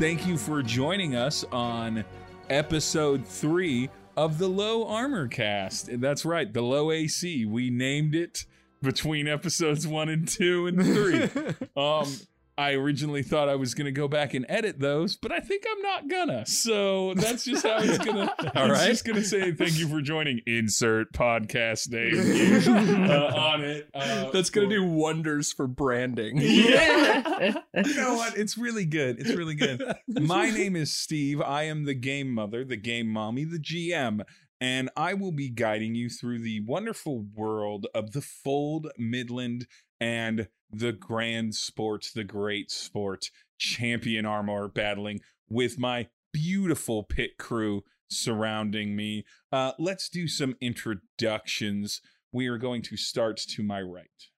Thank you for joining us on episode 3 of the Low Armor Cast. That's right, the Low AC. We named it between episodes 1 and 2 and 3. I originally thought I was going to go back and edit those, but I think I'm not gonna. So that's just how it's going to. All right. Just going to say thank you for joining. Insert podcast name on it. That's going to do wonders for branding. Yeah. You know what? It's really good. It's really good. My name is Steve. I am the game mother, the game mommy, the GM, and I will be guiding you through the wonderful world of the Fold Midland and the grand sport, the great sport, champion armor battling with my beautiful pit crew surrounding me. Let's do some introductions. We are going to start to my right.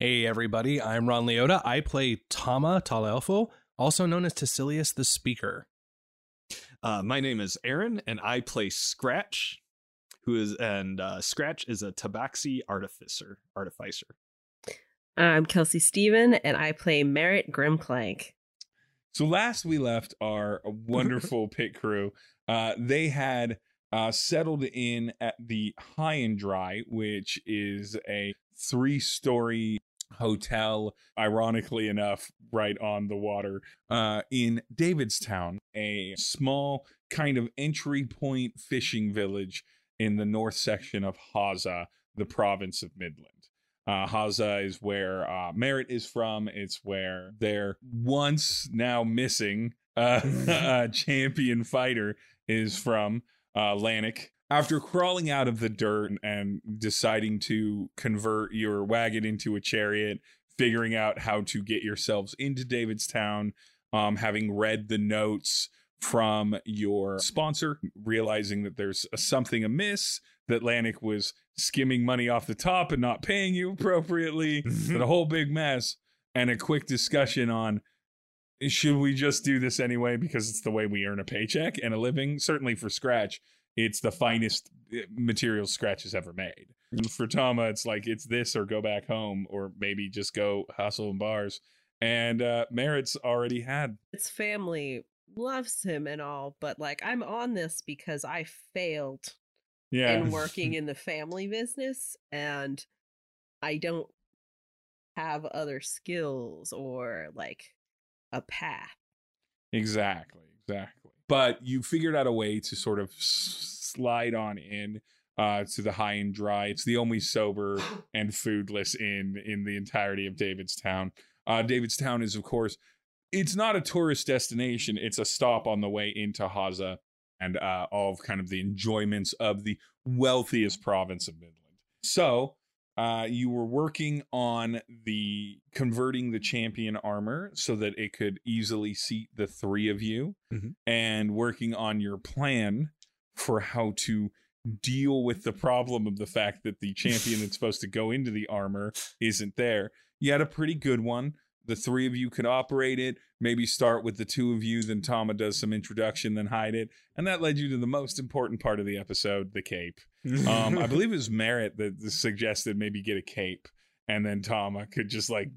Hey, everybody. I'm Ron Leota. I play Tama Talaelfo, also known as Tassilius the Speaker. My name is Aaron, and I play Scratch, Scratch is a Tabaxi artificer. I'm Kelsey Steven, and I play Merritt Grimclank. So last we left our wonderful pit crew. They had settled in at the High and Dry, which is a 3-story hotel, ironically enough, right on the water, in Davidstown, a small kind of entry point fishing village in the north section of Hausa, the province of Midland. Hausa is where Merritt is from. It's where their once now missing champion fighter is from, Lannick. After crawling out of the dirt and deciding to convert your wagon into a chariot, figuring out how to get yourselves into Davidstown, having read the notes from your sponsor, realizing that there's something amiss, that Lannick was skimming money off the top and not paying you appropriately, but a whole big mess, and a quick discussion on, should we just do this anyway because it's the way we earn a paycheck and a living? Certainly for Scratch, it's the finest material Scratch has ever made. And for Tama, it's like, it's this or go back home, or maybe just go hustle in bars. And Merritt's already had. It's family loves him and all, but like, I'm on this because I failed. Yeah. And working in the family business, and I don't have other skills or like a path. Exactly. But you figured out a way to sort of slide on in to the High and Dry. It's the only sober and foodless inn in the entirety of Davidstown. Davidstown is, of course, it's not a tourist destination. It's a stop on the way into Hausa. And all of kind of the enjoyments of the wealthiest province of Midland. So you were working on the converting the champion armor so that it could easily seat the three of you, and working on your plan for how to deal with the problem of the fact that the champion that's supposed to go into the armor isn't there. You had a pretty good one. The three of you could operate it, maybe start with the two of you, then Tama does some introduction, then hide it. And that led you to the most important part of the episode, the cape. I believe it was Merritt that suggested maybe get a cape, and then Tama could just like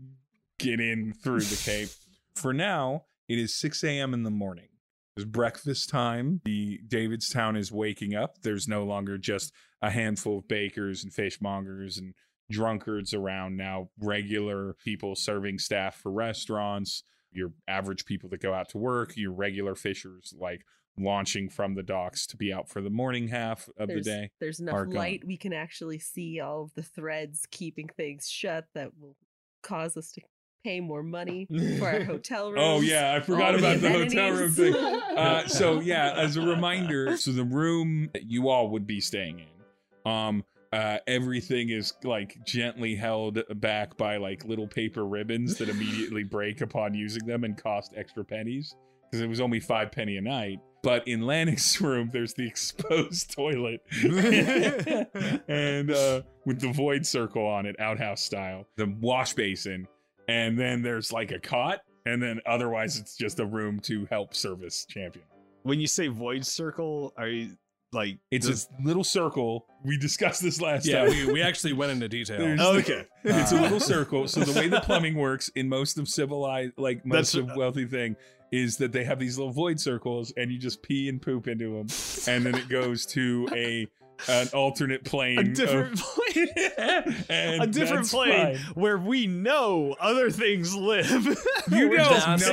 get in through the cape. For now, it is 6 a.m. in the morning. It's breakfast time. The Davidstown is waking up. There's no longer just a handful of bakers and fishmongers and drunkards around. Now regular people serving staff for restaurants, your average people that go out to work, your regular fishers like launching from the docks to be out for the morning half of the day. There's enough light we can actually see all of the threads keeping things shut that will cause us to pay more money for our hotel room. Oh yeah, I forgot about the hotel room thing. So yeah, as a reminder, so the room that you all would be staying in, everything is like gently held back by like little paper ribbons that immediately break upon using them and cost extra pennies because it was only 5 penny a night. But in Lannick's room, there's the exposed toilet and with the void circle on it, outhouse style, the wash basin. And then there's like a cot, and then otherwise it's just a room to help service champion. When you say void circle, are you like, it's a little circle. We discussed this last time. We actually went into detail. It's a little circle. So the way the plumbing works in most of civilized, like most of wealthy thing, is that they have these little void circles and you just pee and poop into them, and then it goes to an alternate plane, a different plane, and a different plane where we know other things live. You know that's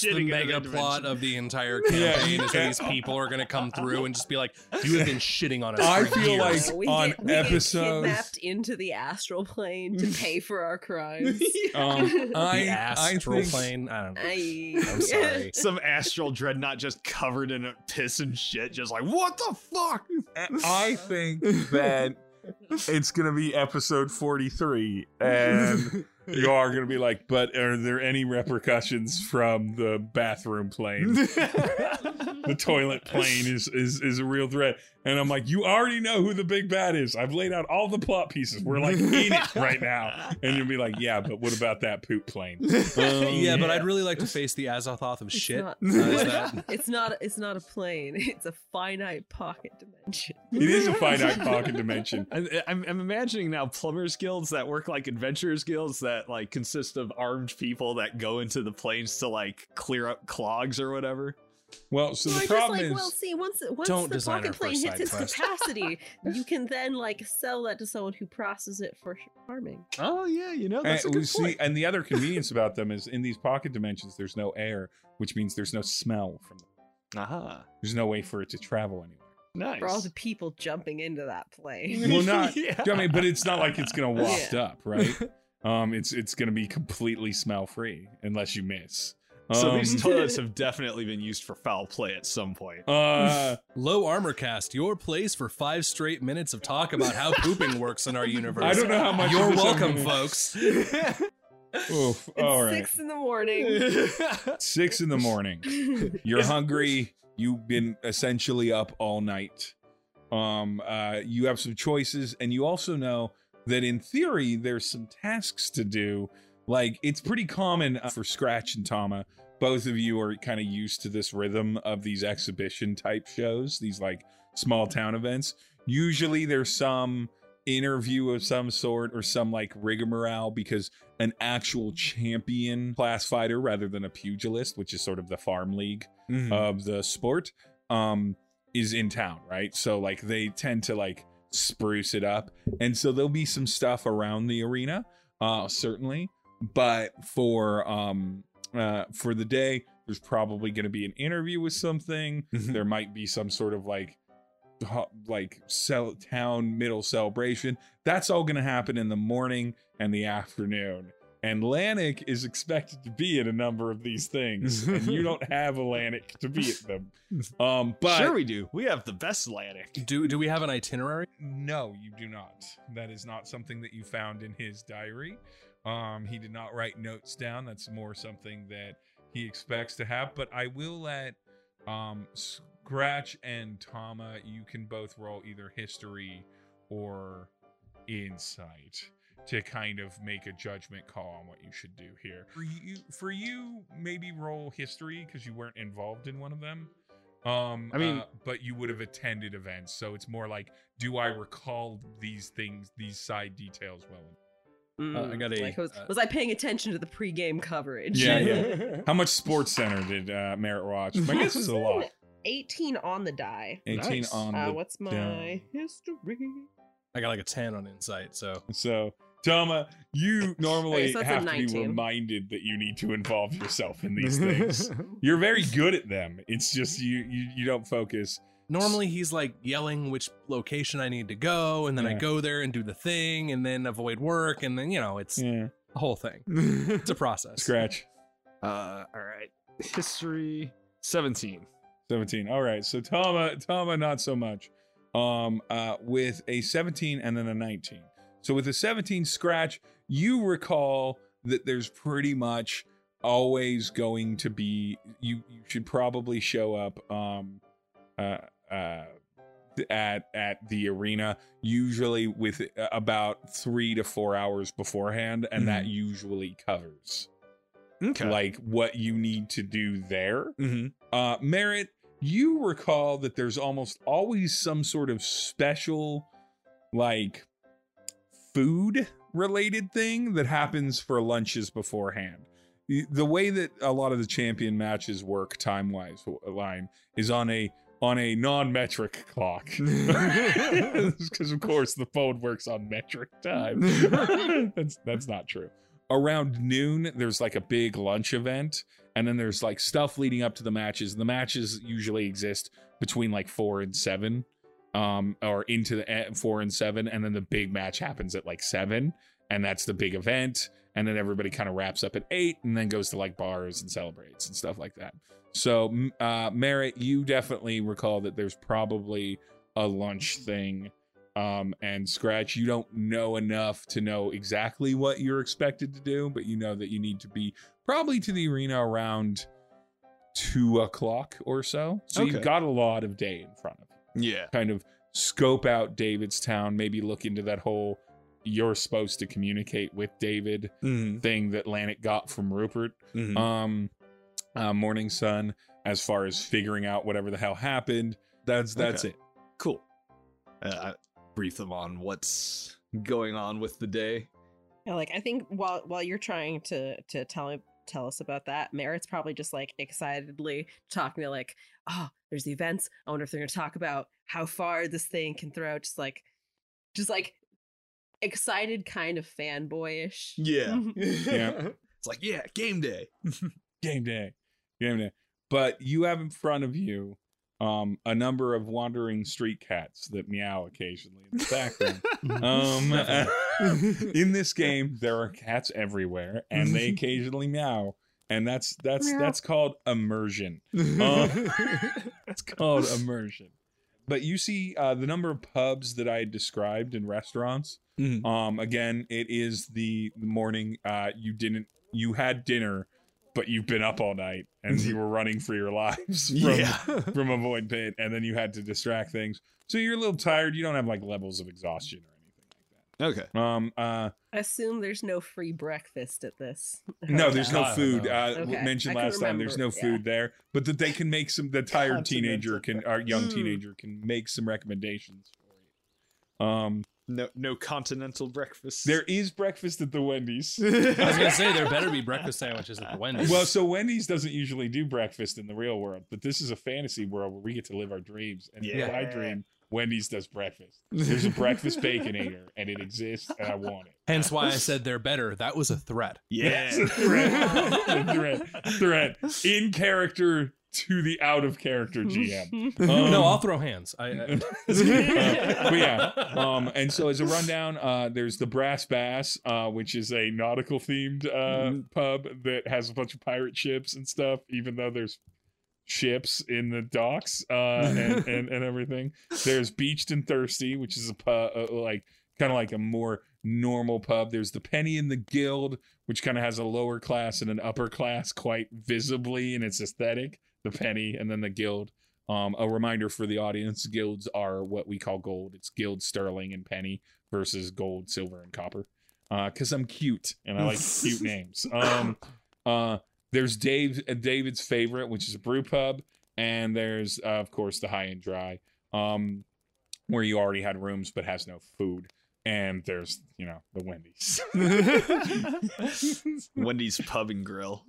the mega plot of the entire campaign is that these people are going to come through and just be like, "You have been shitting on us." I feel like on episodes kidnapped into the astral plane to pay for our crimes. The astral plane. I don't know. I'm sorry. Some astral dread, not just covered in piss and shit, just like, what the fuck? I think that it's gonna be episode 43 and you are gonna be like, but are there any repercussions from the bathroom plane? The toilet plane is a real threat. And I'm like, you already know who the big bad is. I've laid out all the plot pieces. We're like in it right now. And you'll be like, yeah, but what about that poop plane? Yeah, but I'd really like to face the Azathoth of shit. It's not a plane. It's a finite pocket dimension. It is a finite pocket dimension. I'm imagining now plumbers guilds that work like adventurers guilds that like consist of armed people that go into the planes to like clear up clogs or whatever. Well, so the problem is, well, see, once the pocket plane hits its capacity, you can then like sell that to someone who processes it for farming. Oh yeah, you know, that's a good point. And the other convenience about them is in these pocket dimensions, there's no air, which means there's no smell from them. Aha. There's no way for it to travel anywhere. Nice. For all the people jumping into that plane. Well, not. Yeah. I mean, but it's not like it's gonna waft up, right? It's gonna be completely smell free unless you miss. So these toilets have definitely been used for foul play at some point. Low Armor Cast, your place for 5 straight minutes of talk about how pooping works in our universe. I don't know how much. You're welcome, folks. Oof, all right. 6 in the morning. 6 in the morning. You're hungry. You've been essentially up all night. You have some choices, and you also know that in theory there's some tasks to do. Like, it's pretty common for Scratch and Tama. Both of you are kind of used to this rhythm of these exhibition type shows, these like small town events. Usually there's some interview of some sort or some like rigmarole because an actual champion class fighter rather than a pugilist, which is sort of the farm league of the sport, is in town, right? So like they tend to like spruce it up. And so there'll be some stuff around the arena, certainly. But for the day, there's probably going to be an interview with something. There might be some sort of like town middle celebration. That's all going to happen in the morning and the afternoon. And Lannick is expected to be at a number of these things, and you don't have a Lannick to be at them. But sure we do. We have the best Lannick. Do we have an itinerary? No, you do not. That is not something that you found in his diary. He did not write notes down. That's more something that he expects to have, but I will let Scratch and Tama, you can both roll either history or insight to kind of make a judgment call on what you should do here. For you maybe roll history because you weren't involved in one of them. I mean, but you would have attended events, so it's more like, do I recall these things, these side details well enough? I got a, like, was I paying attention to the pregame coverage? Yeah. How much Sports Center did Merritt watch? My guess is a lot. 18 on the die. 18 nice. On the what's my die. History? I got like a 10 on insight, so Tama, you normally have to be reminded that you need to involve yourself in these things. You're very good at them. It's just you don't focus. Normally he's like yelling which location I need to go, and then I go there and do the thing, and then avoid work, and then, you know, it's a whole thing. It's a process. Scratch. All right. History 17. 17. All right. So Tama, not so much. With a 17 and then a 19. So with a 17, Scratch, you recall that there's pretty much always going to be, you should probably show up at the arena, usually with about 3 to 4 hours beforehand, and that usually covers like what you need to do there. Merritt, you recall that there's almost always some sort of special like food related thing that happens for lunches beforehand. the way that a lot of the champion matches work time-wise line is on a non-metric clock, because of course the phone works on metric time. that's not true. Around noon, there's like a big lunch event, and then there's like stuff leading up to the matches. The matches usually exist between like 4 and 7, or into the 4 and 7, and then the big match happens at like 7, and that's the big event. And then everybody kind of wraps up at 8, and then goes to like bars and celebrates and stuff like that. So, Merritt, you definitely recall that there's probably a lunch thing. And Scratch, you don't know enough to know exactly what you're expected to do, but you know that you need to be probably to the arena around 2 o'clock or so. So okay. You've got a lot of day in front of you. Yeah. Kind of scope out Davidstown, maybe look into that whole you're supposed to communicate with David thing that Lannick got from Rupert. Mm-hmm. Morning Sun, as far as figuring out whatever the hell happened. That's okay. It. Cool. Brief them on what's going on with the day. Yeah, like I think while you're trying to tell us about that, Merritt's probably just like excitedly talking to like, oh, there's the events. I wonder if they're gonna talk about how far this thing can throw. Just like excited, kind of fanboyish. Yeah. Yeah. It's like, yeah, game day. Game day. But you have in front of you a number of wandering street cats that meow occasionally in the background. In this game, there are cats everywhere, and they occasionally meow, and that's called immersion. It's called immersion. But you see the number of pubs that I described and restaurants. Mm-hmm. Again, it is the morning. You had dinner, but you've been up all night and you were running for your lives from a void pit, and then you had to distract things. So you're a little tired. You don't have like levels of exhaustion or anything like that. Okay. I assume there's no free breakfast at this. No, there's no food. Okay. Mentioned last time, there's no food there, but that they can make some. The tired young teenager can make some recommendations for you. No continental breakfast. There is breakfast at the Wendy's. I was gonna say there better be breakfast sandwiches at the Wendy's. Well, so Wendy's doesn't usually do breakfast in the real world, but this is a fantasy world where we get to live our dreams. And when I dream, Wendy's does breakfast. There's a breakfast baconator, and it exists, and I want it. Hence why I said they're better. That was a threat. Yeah, threat in character to the out of character GM. No, I'll throw hands. But yeah. And so as a rundown, there's the Brass Bass, which is a nautical themed pub that has a bunch of pirate ships and stuff, even though there's ships in the docks and everything. There's Beached and Thirsty, which is a pub, like kind of like a more normal pub. There's the Penny in the Guild, which kind of has a lower class and an upper class quite visibly in its aesthetic. The Penny, and then the Guild. A reminder for the audience, guilds are what we call gold. It's gold, sterling, and penny versus gold, silver, and copper. Because I'm cute, and I like cute names. There's David's Favorite, which is a brew pub. And there's, of course, the High and Dry, where you already had rooms but has no food. And there's, the Wendy's. Wendy's Pub and Grill.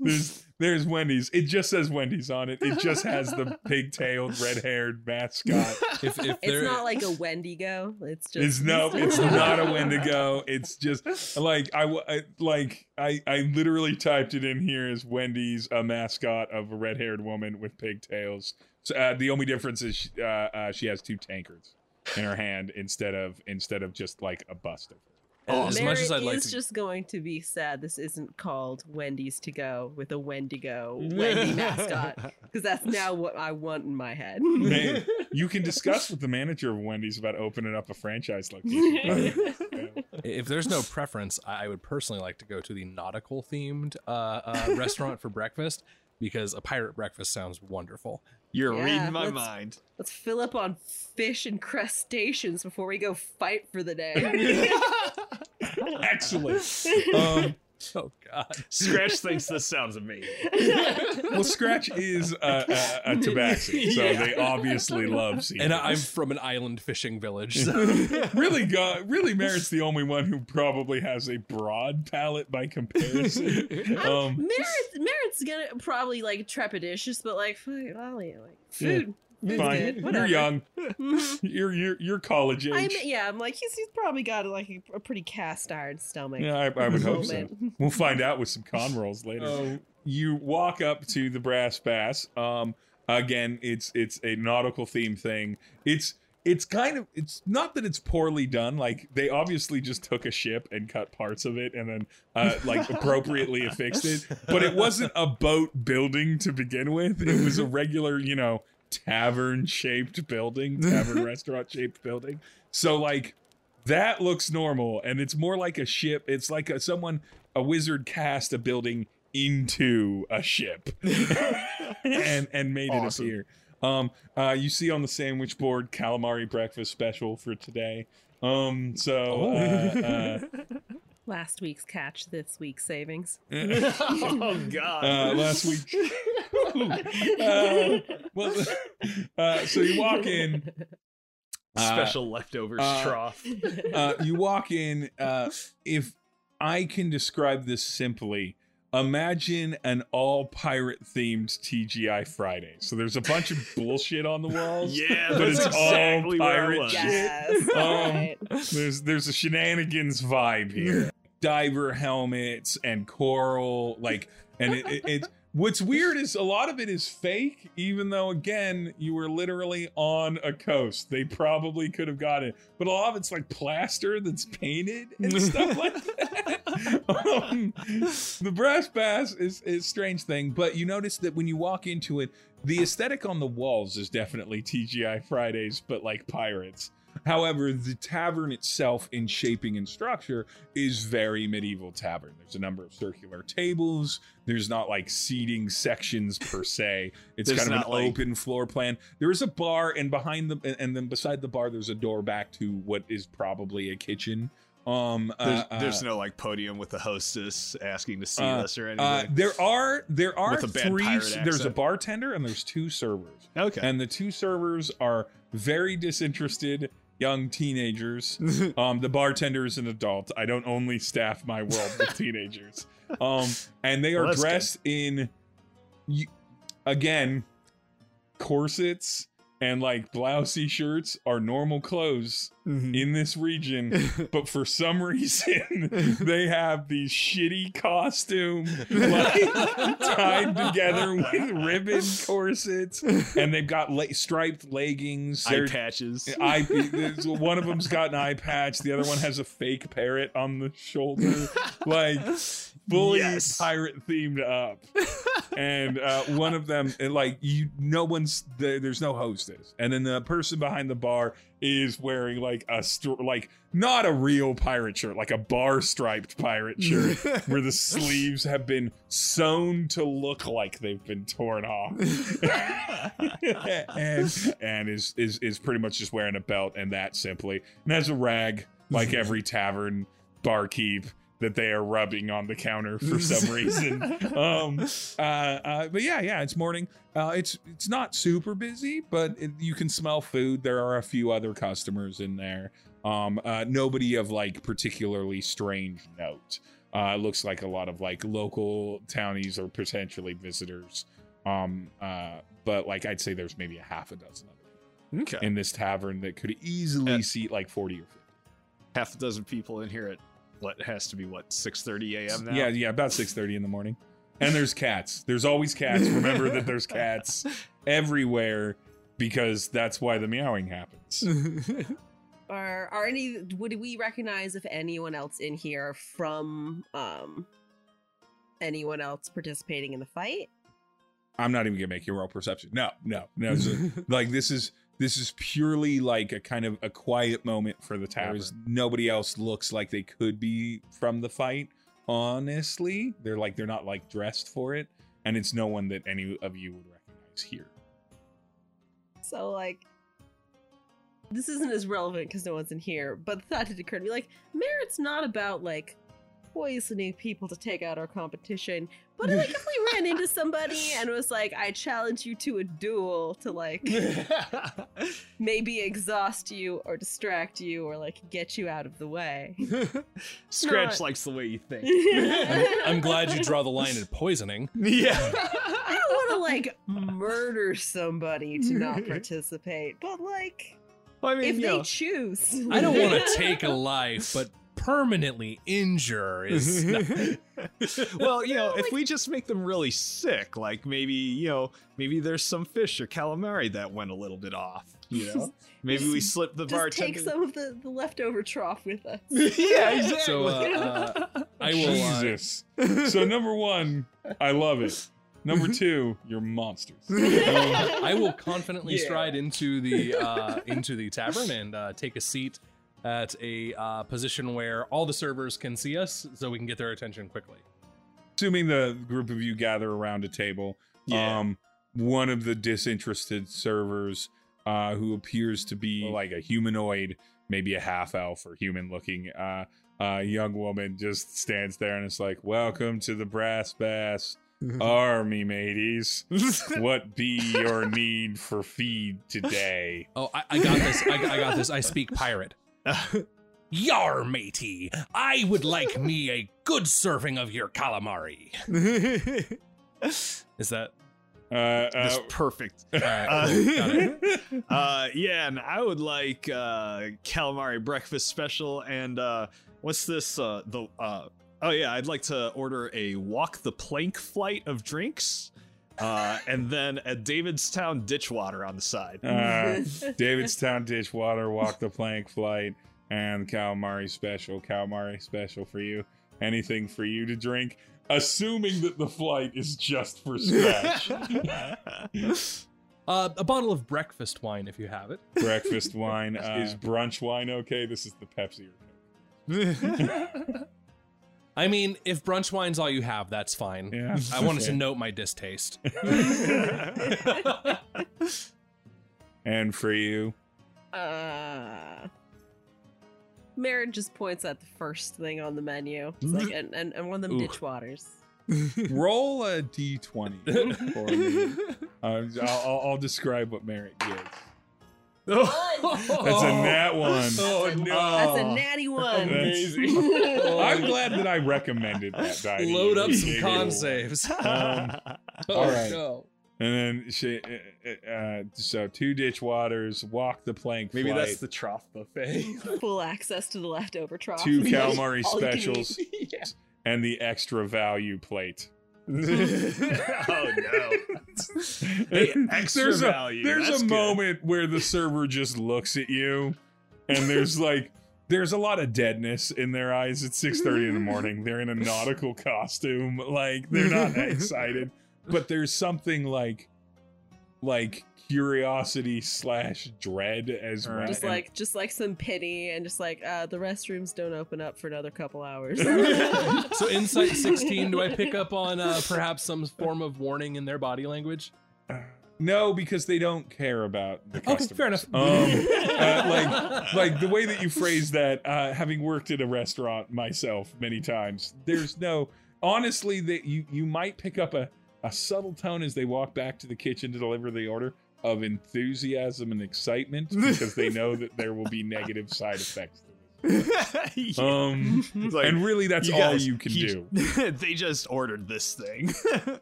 There's Wendy's. It just says Wendy's on it. It just has the pigtailed, red-haired mascot. It's not like a Wendigo. It's not a Wendigo. It's just like I literally typed it in here as Wendy's, a mascot of a red-haired woman with pigtails. So, the only difference is she has 2 tankards in her hand instead of just like a bust. Oh, as much as I'd like to, it's just going to be sad this isn't called Wendy's to go with a Wendigo Wendy mascot, because that's now what I want in my head. Man, you can discuss with the manager of Wendy's about opening up a franchise location. If there's no preference, I would personally like to go to the nautical themed restaurant for breakfast, because a pirate breakfast sounds wonderful. You're reading my mind. Let's fill up on fish and crustaceans before we go fight for the day. Excellent. Oh God! Scratch thinks this sounds amazing. Well, Scratch is a Tabaxi, so they obviously love seafood. And I'm from an island fishing village. So. really, Merritt's the only one who probably has a broad palate by comparison. Merritt's gonna probably like trepidatious, but like, fuck it, I'll eat like food. Yeah. Fine. You're young. You're college age. I'm like he's probably got like a pretty cast iron stomach. Yeah, I would hope so. We'll find out with some con rolls later. You walk up to the Brass Bass. Again, it's a nautical theme thing. It's not that it's poorly done. Like they obviously just took a ship and cut parts of it and then like appropriately affixed it. But it wasn't a boat building to begin with. It was a regular, restaurant shaped building, so like that looks normal, and it's more like a ship. It's like a wizard cast a building into a ship and made awesome. It appear. You see on the sandwich board calamari breakfast special for today. Last week's catch, this week's savings. Oh God! Last week. So you walk in. Special leftovers trough. You walk in. If I can describe this simply, imagine an all pirate themed TGI Friday. So there's a bunch of bullshit on the walls. Yeah, but it's exactly all pirate shit. Yes, right. There's a shenanigans vibe here. Diver helmets and coral, and what's weird is a lot of it is fake, even though, again, you were literally on a coast. They probably could have got it. But a lot of it's like plaster that's painted and stuff like that. The Brass Bass is a strange thing, but you notice that when you walk into it, the aesthetic on the walls is definitely TGI Fridays, but like pirates. However, the tavern itself in shaping and structure is very medieval tavern. There's a number of circular tables. There's not like seating sections per se. It's kind of an open floor plan. There is a bar, and beside the bar, there's a door back to what is probably a kitchen. There's no like podium with the hostess asking to see us or anything. There are three. There's a bartender and there's two servers. Okay, and the two servers are very disinterested young teenagers. The bartender is an adult. I don't only staff my world with teenagers. And they are dressed in, again, corsets and like blousey shirts are normal clothes in this region. But for some reason, they have these shitty costume tied together with ribbon corsets. And they've got striped leggings. Eye patches. One of them's got an eye patch. The other one has a fake parrot on the shoulder. Like, fully pirate themed up. And one of them, there's no hostess. And then the person behind the bar is wearing like not a real pirate shirt, like a bar striped pirate shirt where the sleeves have been sewn to look like they've been torn off. and is pretty much just wearing a belt and that simply. And has a rag like every tavern barkeep that they are rubbing on the counter for some reason. But yeah, it's morning. It's not super busy, but you can smell food. There are a few other customers in there. Nobody of like particularly strange note. It looks like a lot of like local townies or potentially visitors. But like I'd say there's maybe a half a dozen of them in this tavern that could easily seat like 40 or 50. Half a dozen people in here at what has to be 6:30 a.m. now? Yeah, about 6:30 in the morning. And there's cats. There's always cats. Remember that there's cats everywhere because that's why the meowing happens. Would we recognize if anyone else in here from anyone else participating in the fight? I'm not even gonna make your roll perception. No. So, This is purely like a kind of a quiet moment for the tavern. Nobody else looks like they could be from the fight. Honestly, they're not like dressed for it, and it's no one that any of you would recognize here. So like, this isn't as relevant because no one's in here. But the thought had occurred to me, Merritt's not about like poisoning people to take out our competition, but I definitely ran into somebody and was like, I challenge you to a duel to like maybe exhaust you or distract you or like get you out of the way. Scratch likes the way you think. I'm glad you draw the line at poisoning. Yeah. I don't want to like murder somebody to not participate, but like, I mean, if they choose. I don't want to take a life, but permanently injure is well, you know, if we just make them really sick, like maybe, you know, maybe there's some fish or calamari that went a little bit off, you know, maybe we slip the bartender. Just take some of the leftover trough with us. Yeah, exactly. So I will Jesus. So number one, I love it. Number two, you're monsters. I will confidently stride into the tavern and take a seat at a position where all the servers can see us so we can get their attention quickly. Assuming the group of you gather around a table, one of the disinterested servers who appears to be like a humanoid, maybe a half elf or human looking young woman just stands there and it's like, welcome to the Brass Bass Army, mateys. What be your need for feed today? Oh, I got this. I got this. I speak pirate. Yar, matey, I would like me a good serving of your calamari. Is that that's perfect? Got it. Yeah, and I would like calamari breakfast special and what's this I'd like to order a walk the plank flight of drinks. And then a Davidstown ditch water on the side. Davidstown ditch water, walk the plank flight, and calamari special. Calamari special for you. Anything for you to drink, assuming that the flight is just for Scratch. A bottle of breakfast wine, if you have it. Breakfast wine. Is brunch wine okay? This is the Pepsi or Coke. I mean, if brunch wine's all you have, that's fine. Yeah, I wanted to note my distaste. And for you? Merritt just points at the first thing on the menu. It's like, and one of them ditch waters. Roll a d20 for me. I'll describe what Merritt gets. That's a nat one. Oh, no. That's a natty one. Amazing. I'm glad that I recommended that dice. Load up some con saves. All right. No. And then she, so two ditch waters, walk the plank flight. Maybe that's the trough buffet. Full access to the leftover trough. Two calamari specials and the extra value plate. Oh no. Hey, extra value. There's a moment where the server just looks at you and there's like there's a lot of deadness in their eyes. It's 6:30 in the morning. They're in a nautical costume. Like they're not excited. But there's something like curiosity / dread as well. Just like some pity and just like the restrooms don't open up for another couple hours. So insight 16, do I pick up on perhaps some form of warning in their body language? No, because they don't care about the customers. Fair enough. Like the way that you phrase that, having worked at a restaurant myself many times, there's no honestly that you might pick up a subtle tone as they walk back to the kitchen to deliver the order of enthusiasm and excitement because they know that there will be negative side effects. Like, and really that's all you can do. They just ordered this thing.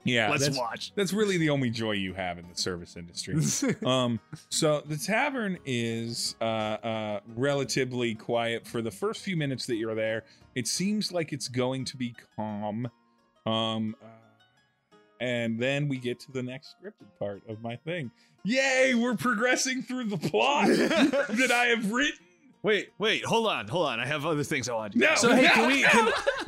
Yeah. Let's watch. That's really the only joy you have in the service industry. So the tavern is relatively quiet for the first few minutes that you're there. It seems like it's going to be calm. And then we get to the next scripted part of my thing. Yay, we're progressing through the plot that I have written. Wait, hold on. I have other things I want to do. No, so hey,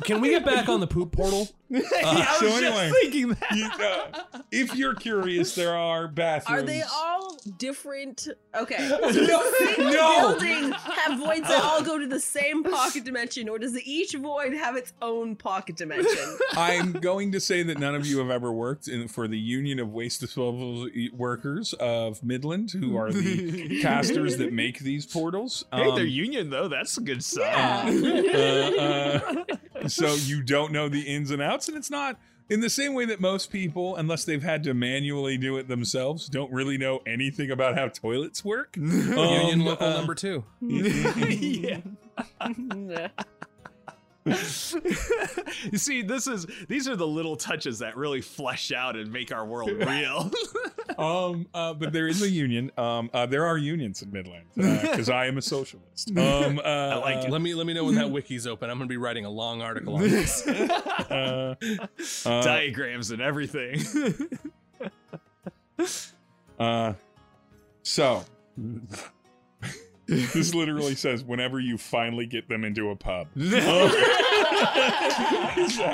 can we get back on the poop portal? I was just thinking that. If you're curious, there are bathrooms. Are they all different? Okay. Does the same building have voids that all go to the same pocket dimension, or does each void have its own pocket dimension? I'm going to say that none of you have ever worked for the Union of Waste Disposal Workers of Midland, who are the casters that make these portals. Hey, they're union though. That's a good sign. Yeah. So you don't know the ins and outs, and it's not in the same way that most people, unless they've had to manually do it themselves, don't really know anything about how toilets work. Union Local Number Two. Yeah. You see, these are the little touches that really flesh out and make our world real. But there is a union. There are unions in Midland because I am a socialist. I like it. Let me know when that wiki's open. I'm gonna be writing a long article on this. Diagrams and everything. So. This literally says, whenever you finally get them into a pub. This is how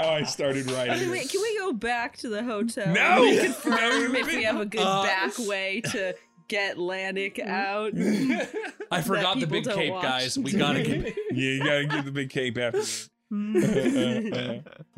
I started writing. Wait, can we go back to the hotel? No! We confirm if we have a good back way to get Lannick out. I forgot the big cape, guys. We gotta get it. Yeah, you gotta get the big cape after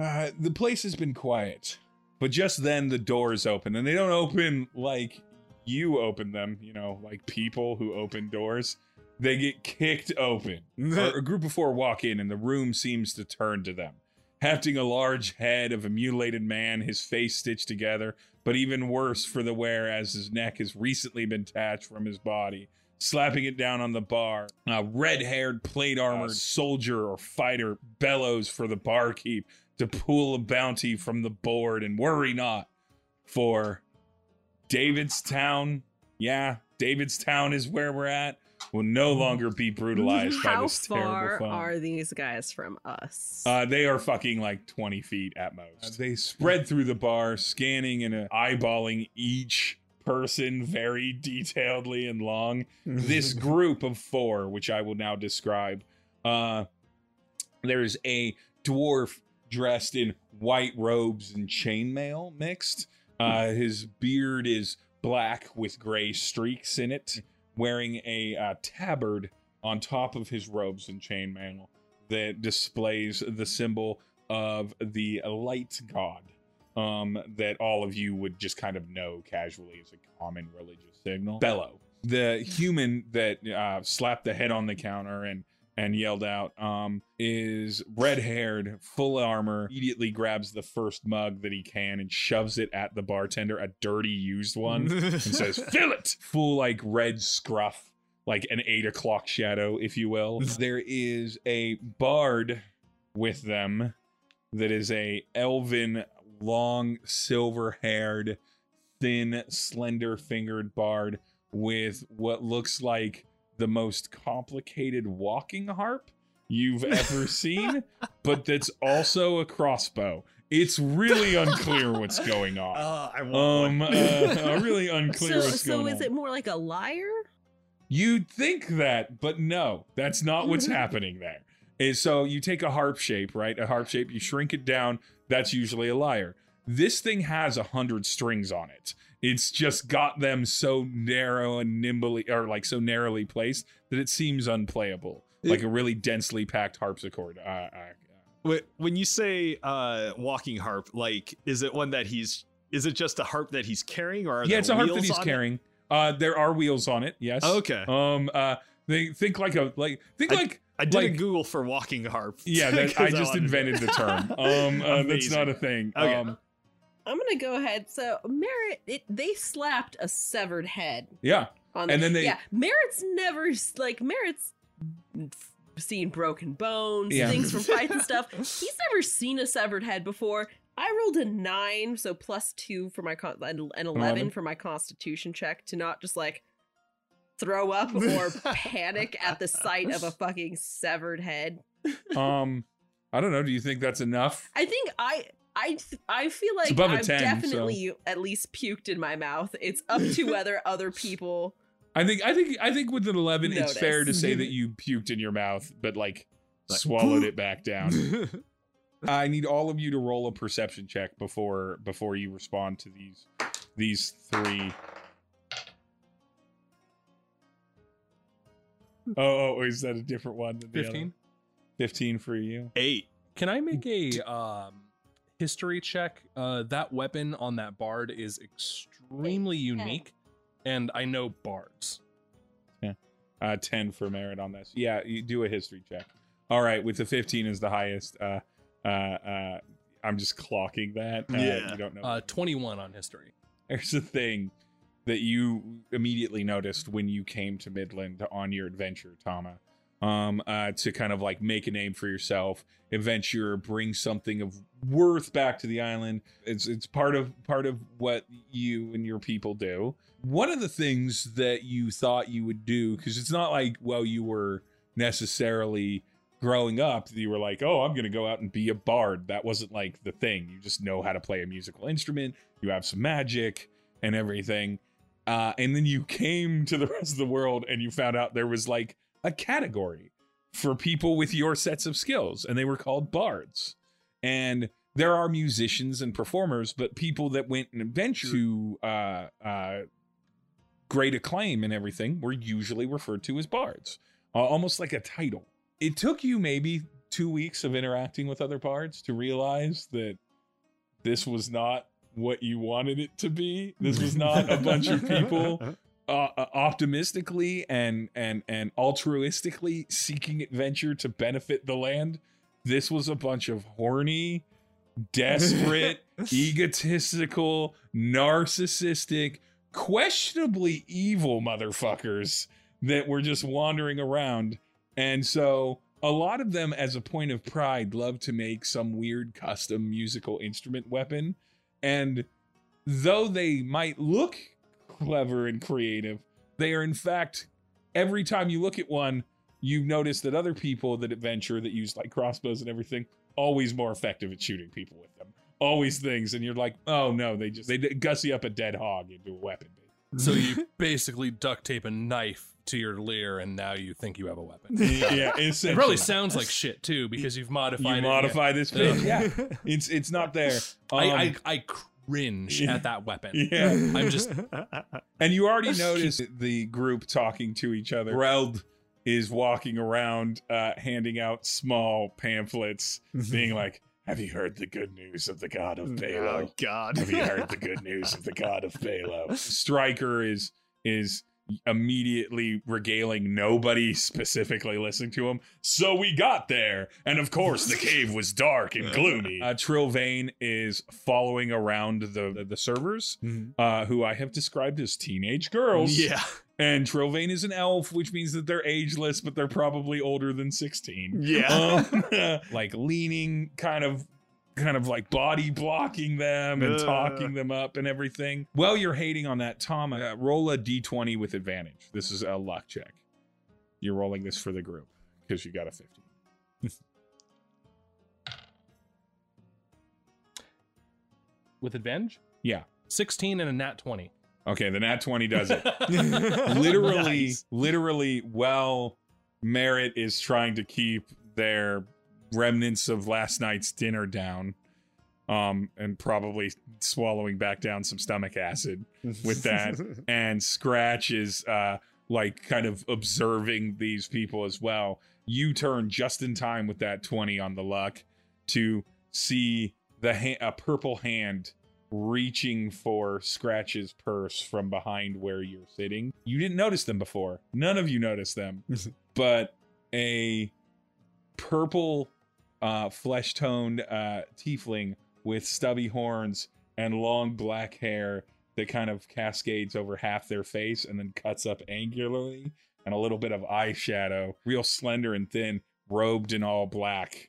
that. The place has been quiet. But just then, the doors open. And they don't open like you open them, you know, like people who open doors. They get kicked open. A group of four walk in, and the room seems to turn to them. Hefting a large head of a mutilated man, his face stitched together, but even worse for the wear as his neck has recently been detached from his body, slapping it down on the bar. A red-haired, plate-armored soldier or fighter bellows for the barkeep to pull a bounty from the board, and worry not, for Davidstown, yeah, Davidstown is where we're at, will no longer be brutalized by this terrible fun. How far are these guys from us? They are fucking like 20 feet at most. They spread through the bar, scanning and eyeballing each person very detailedly and long. This group of four, which I will now describe, there's a dwarf dressed in white robes and chainmail mixed. His beard is black with gray streaks in it. Wearing a tabard on top of his robes and chainmail that displays the symbol of the light god that all of you would just kind of know casually as a common religious signal. Bellow. The human that slapped the head on the counter and yelled out is red-haired, full armor, immediately grabs the first mug that he can and shoves it at the bartender, a dirty used one, and says, "Fill it!" Full, like, red scruff, like an 8 o'clock shadow, if you will. There is a bard with them that is a elven, long, silver-haired, thin, slender-fingered bard with what looks like the most complicated walking harp you've ever seen, but that's also a crossbow. It's really unclear what's going on. I want one. Really unclear what's going on. So is it more like a lyre? You'd think that, but no, that's not what's happening there. And so you take a harp shape, right? A harp shape, you shrink it down. That's usually a lyre. This thing has 100 strings on it. It's just got them so narrow and nimbly, or like so narrowly placed that it seems unplayable. Like a really densely packed harpsichord. When you say walking harp, like, is it just a harp that he's carrying, or are there wheels on it? Yeah, it's a harp that he's carrying. There are wheels on it. Yes. Oh, okay. They think like a, like, think like. I did a Google for walking harp. Yeah, I just invented the term. That's not a thing. Okay. I'm gonna go ahead. So Merritt, they slapped a severed head. Yeah, Merritt's never Merritt's seen broken bones, things from fights and stuff. He's never seen a severed head before. I rolled a 9, so +2 for my an 11 for my Constitution check to not just like throw up or panic at the sight of a fucking severed head. I don't know. Do you think that's enough? I think I feel like I've 10, definitely at least puked in my mouth. It's up to whether other people. I think with an 11, notice. It's fair to say that you puked in your mouth, but swallowed it back down. I need all of you to roll a perception check before you respond to these three. Oh, is that a different one than the 15? Other? 15 for you. 8. Can I make a history check? That weapon on that bard is extremely unique, and I know bards. 10 for Merritt on this. Yeah, you do a history check. All right, with the 15 is the highest. I'm just clocking that. Yeah. You don't know. 21 on history. There's a thing that you immediately noticed when you came to Midland on your adventure, Tama, to kind of like make a name for yourself, adventure, bring something of worth back to the island. It's part of what you and your people do. One of the things that you thought you would do, because it's not like, well, you were necessarily growing up, you were like, oh, I'm going to go out and be a bard. That wasn't like the thing. You just know how to play a musical instrument. You have some magic and everything. And then you came to the rest of the world and you found out there was like a category for people with your sets of skills, and they were called bards. And there are musicians and performers, but people that went and adventured to great acclaim and everything were usually referred to as bards, almost like a title. It took you maybe 2 weeks of interacting with other bards to realize that this was not what you wanted it to be. This was not a bunch of people optimistically and altruistically seeking adventure to benefit the land. This was a bunch of horny, desperate, egotistical, narcissistic, questionably evil motherfuckers that were just wandering around. And so a lot of them, as a point of pride, love to make some weird custom musical instrument weapon. And though they might look clever and creative, they are in fact, every time you look at one, you notice that other people that adventure that use like crossbows and everything, always more effective at shooting people with them. Always things. And you're like, oh no, they gussy up a dead hog into a weapon. So you basically duct tape a knife to your leer, and now you think you have a weapon. Yeah, it probably sounds like shit too, because you've modified. You modify this thing. Yeah, it's not there. I cringe at that weapon. Yeah, I'm just. And you already noticed the group talking to each other. Greld is walking around, handing out small pamphlets, being like, "Have you heard the good news of the god of Balor? Oh God! Have you heard the good news of the god of Balor?" Stryker is immediately regaling nobody specifically listening to him. So we got there, and of course the cave was dark and gloomy. Trilvane is following around the servers, who I have described as teenage girls. Yeah. And Trilvane is an elf, which means that they're ageless, but they're probably older than 16. Yeah. Like leaning, kind of like body blocking them and talking them up and everything. Well, you're hating on that, Tom. Roll a d20 with advantage. This is a luck check. You're rolling this for the group because you got a 50. With advantage? Yeah. 16 and a nat 20. Okay, the nat 20 does it. Literally, while Merritt is trying to keep their remnants of last night's dinner down, and probably swallowing back down some stomach acid with that, and Scratch is like kind of observing these people as well, you turn just in time with that 20 on the luck to see a purple hand reaching for Scratch's purse from behind where you're sitting. You didn't notice them before. None of you noticed them. But a purple flesh-toned tiefling with stubby horns and long black hair that kind of cascades over half their face and then cuts up angularly, and a little bit of eyeshadow, real slender and thin, robed in all black,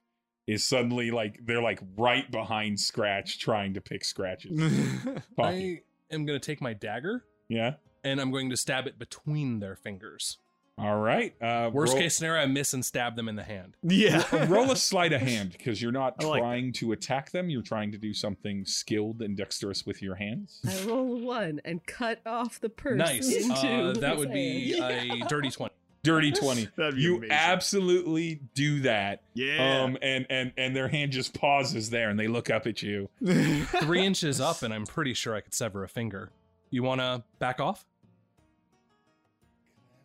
is suddenly like, they're like right behind Scratch, trying to pick Scratch's pocket. I am going to take my dagger. Yeah. And I'm going to stab it between their fingers. All right. Worst case scenario, I miss and stab them in the hand. Yeah. Roll a sleight of hand, because you're not trying to attack them. You're trying to do something skilled and dexterous with your hands. I roll one and cut off the purse. Nice. That would be a dirty 20. Dirty 20. You amazing. Absolutely do that. Yeah. And their hand just pauses there and they look up at you. 3 inches up, and I'm pretty sure I could sever a finger. You want to back off?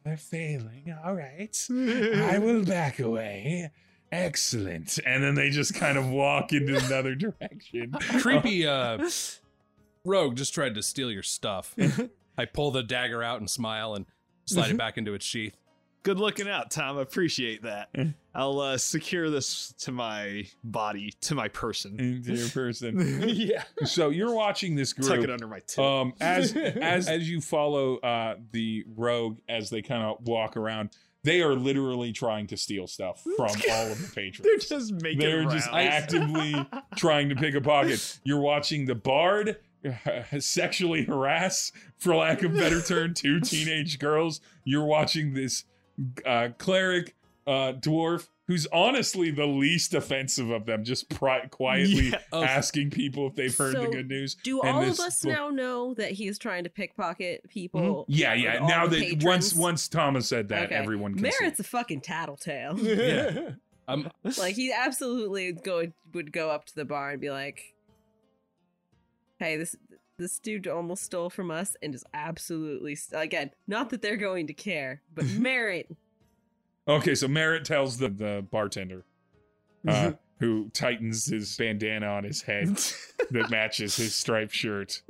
They're failing. All right. I will back away. Excellent. And then they just kind of walk into another direction. Creepy rogue just tried to steal your stuff. I pull the dagger out and smile and slide it back into its sheath. Good looking out, Tom. I appreciate that. I'll secure this to my body, to my person. Into your person. Yeah. So you're watching this group. Tuck it under my tip. As you follow the rogue as they kind of walk around, they are literally trying to steal stuff from all of the patrons. They're just making They're just actively trying to pick a pocket. You're watching the bard sexually harass, for lack of better term, two teenage girls. You're watching this cleric dwarf who's honestly the least offensive of them, just quietly asking people if they've heard the good news. Do and all of us now know that he's trying to pickpocket people? Mm-hmm. Yeah. Now that patrons? once Tama said that, everyone can Merritt's see. A fucking tattletale. Yeah. Like he absolutely would go up to the bar and be like, hey, this dude almost stole from us and is absolutely, again, not that they're going to care, but Merritt. Okay, so Merritt tells the bartender, who tightens his bandana on his head that matches his striped shirt,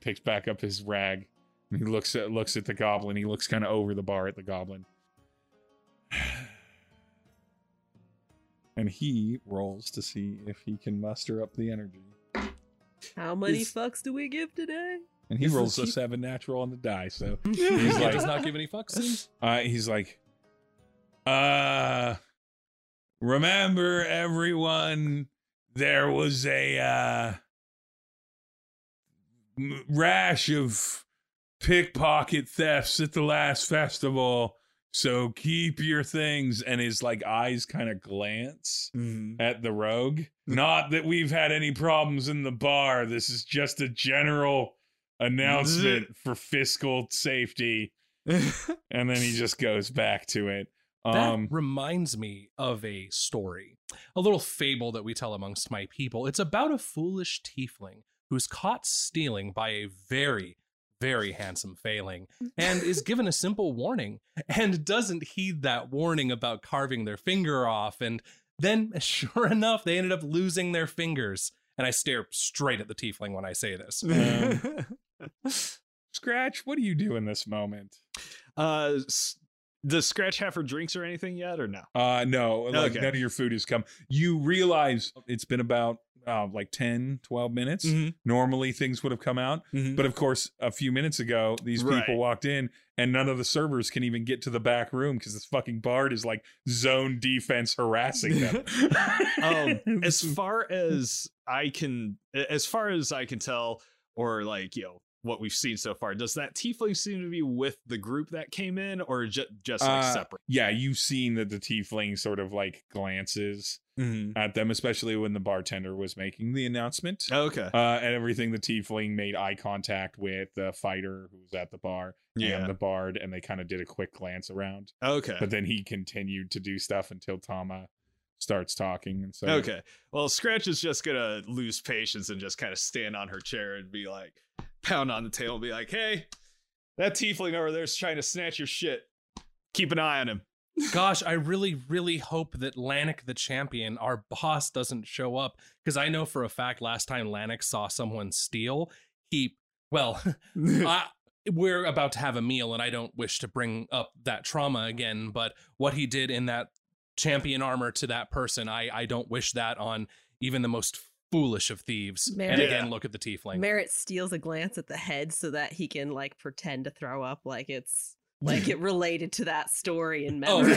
picks back up his rag, and he looks at the goblin. He looks kind of over the bar at the goblin. And he rolls to see if he can muster up the energy. How many fucks do we give today? And he rolls a 7 natural on the die, so he's like, does not give any fucks. He's like, remember everyone, there was a rash of pickpocket thefts at the last festival, so keep your things. And his eyes kind of glance at the rogue. Not that we've had any problems in the bar. This is just a general announcement for fiscal safety. And then he just goes back to it. That reminds me of a story, a little fable that we tell amongst my people. It's about a foolish tiefling who's caught stealing by a very, very handsome failing and is given a simple warning and doesn't heed that warning about carving their finger off. And then, sure enough, they ended up losing their fingers. And I stare straight at the tiefling when I say this. Scratch, what do you do in this moment? Does Scratch have her drinks or anything yet or no? No, none of your food has come. You realize it's been about 10, 12 minutes. Mm-hmm. Normally things would have come out. Mm-hmm. But of course, a few minutes ago, these people walked in and none of the servers can even get to the back room because this fucking bard is zone defense harassing them. As far as I can tell, or what we've seen so far, does that tiefling seem to be with the group that came in or just separate? Yeah, you've seen that the tiefling sort of glances at them, especially when the bartender was making the announcement. And everything, the tiefling made eye contact with the fighter who was at the bar and the bard, and they kind of did a quick glance around. But then he continued to do stuff until Tama starts talking. And so Scratch is just gonna lose patience and just kind of stand on her chair and be pound on the table and be like, hey, that tiefling over there is trying to snatch your shit. Keep an eye on him. Gosh, I really, really hope that Lannick the champion, our boss, doesn't show up, because I know for a fact last time Lannick saw someone steal, we're about to have a meal and I don't wish to bring up that trauma again, but what he did in that champion armor to that person, I don't wish that on even the most foolish of thieves. Merritt, and again, look at the tiefling. Merritt steals a glance at the head so that he can pretend to throw up it related to that story in memory.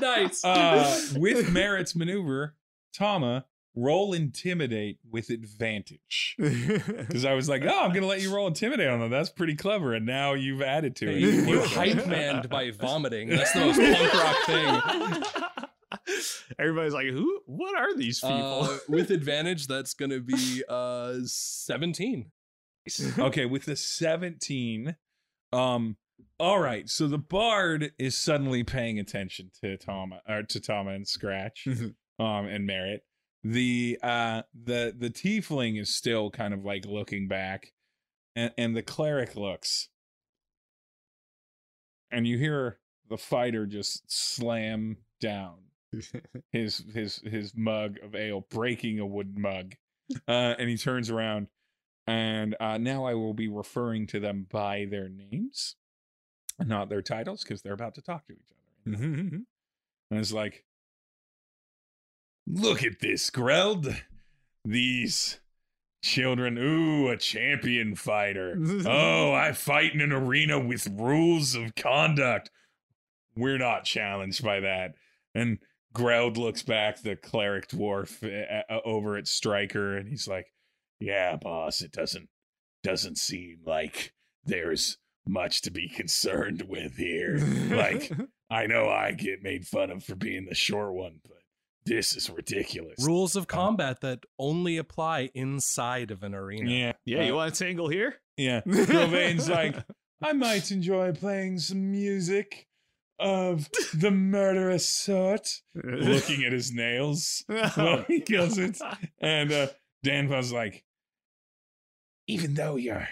Nice. With Merritt's maneuver, Tama, roll intimidate with advantage. Because I was I'm going to let you roll intimidate on them. That's pretty clever. And now you've added to it. You hype manned by vomiting. That's the most punk rock thing. Everybody's like, who? What are these people? With advantage, that's going to be 17. Okay, with the 17. All right, so the bard is suddenly paying attention to Tama and Scratch, and Merritt. The tiefling is still kind of looking back, and the cleric looks, and you hear the fighter just slam down his mug of ale, breaking a wooden mug, and he turns around, and now I will be referring to them by their names. not their titles, because they're about to talk to each other. Mm-hmm. And it's like, look at this, Greld. These children, ooh, a champion fighter. Oh, I fight in an arena with rules of conduct. We're not challenged by that. And Greld looks back, the cleric dwarf over at Stryker, and he's like, yeah, boss, it doesn't seem like there's much to be concerned with here. Like, I know I get made fun of for being the short one, but this is ridiculous. Rules of combat that only apply inside of an arena. Yeah, yeah. You want to tangle here? Yeah. Sylvain's like, I might enjoy playing some music of the murderous sort. Looking at his nails while he kills it. And Danfus like, even though you're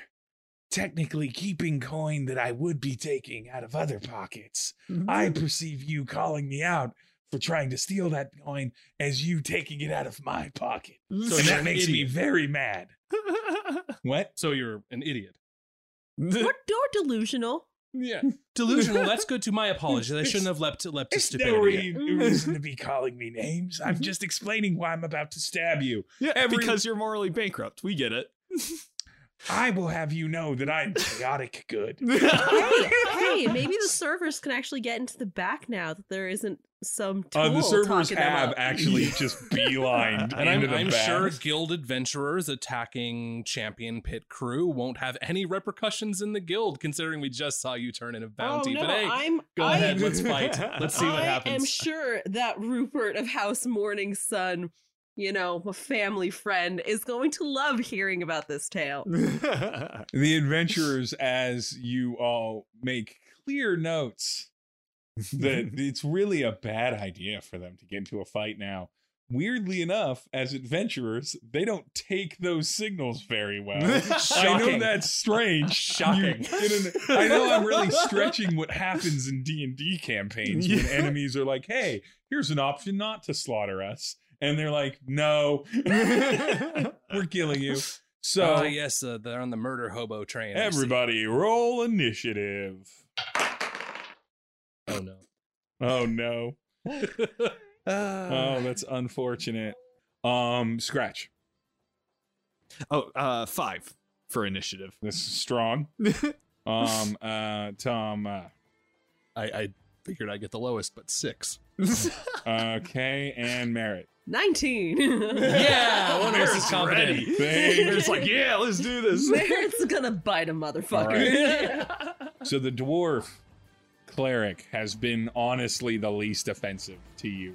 technically keeping coin that I would be taking out of other pockets, I perceive you calling me out for trying to steal that coin as you taking it out of my pocket. So and that makes me very mad. What? So you're an idiot. You're delusional. Yeah. Delusional. That's good. To my apologies. I shouldn't have leapt to stupidity. There's no reason to be calling me names. I'm just explaining why I'm about to stab you. Yeah, because you're morally bankrupt. We get it. I will have you know that I'm chaotic good. Hey, maybe the servers can actually get into the back now that there isn't some tool. The servers have actually just beelined into the back. I'm sure guild adventurers attacking champion pit crew won't have any repercussions in the guild, considering we just saw you turn in a bounty. Oh, no, but hey, go ahead, let's fight. Let's see what happens. I am sure that Rupert of House Morning Sun, you know, a family friend, is going to love hearing about this tale. The adventurers, as you all make clear notes that it's really a bad idea for them to get into a fight now. Weirdly enough, as adventurers, they don't take those signals very well. I know that's strange. Shocking. I know I'm really stretching what happens in D&D campaigns when enemies are like, hey, here's an option not to slaughter us. And they're like, no, we're killing you. So yes, they're on the murder hobo train. Everybody roll initiative. Oh, no. Oh, no. Oh, that's unfortunate. Scratch. Oh, 5 for initiative. This is strong. Tom. I figured I'd get the lowest, but 6. Okay, and Merritt. 19. Yeah, one of us is confident. It's like, yeah, let's do this. Merritt's gonna bite a motherfucker. Right. Yeah. So the dwarf cleric has been honestly the least offensive to you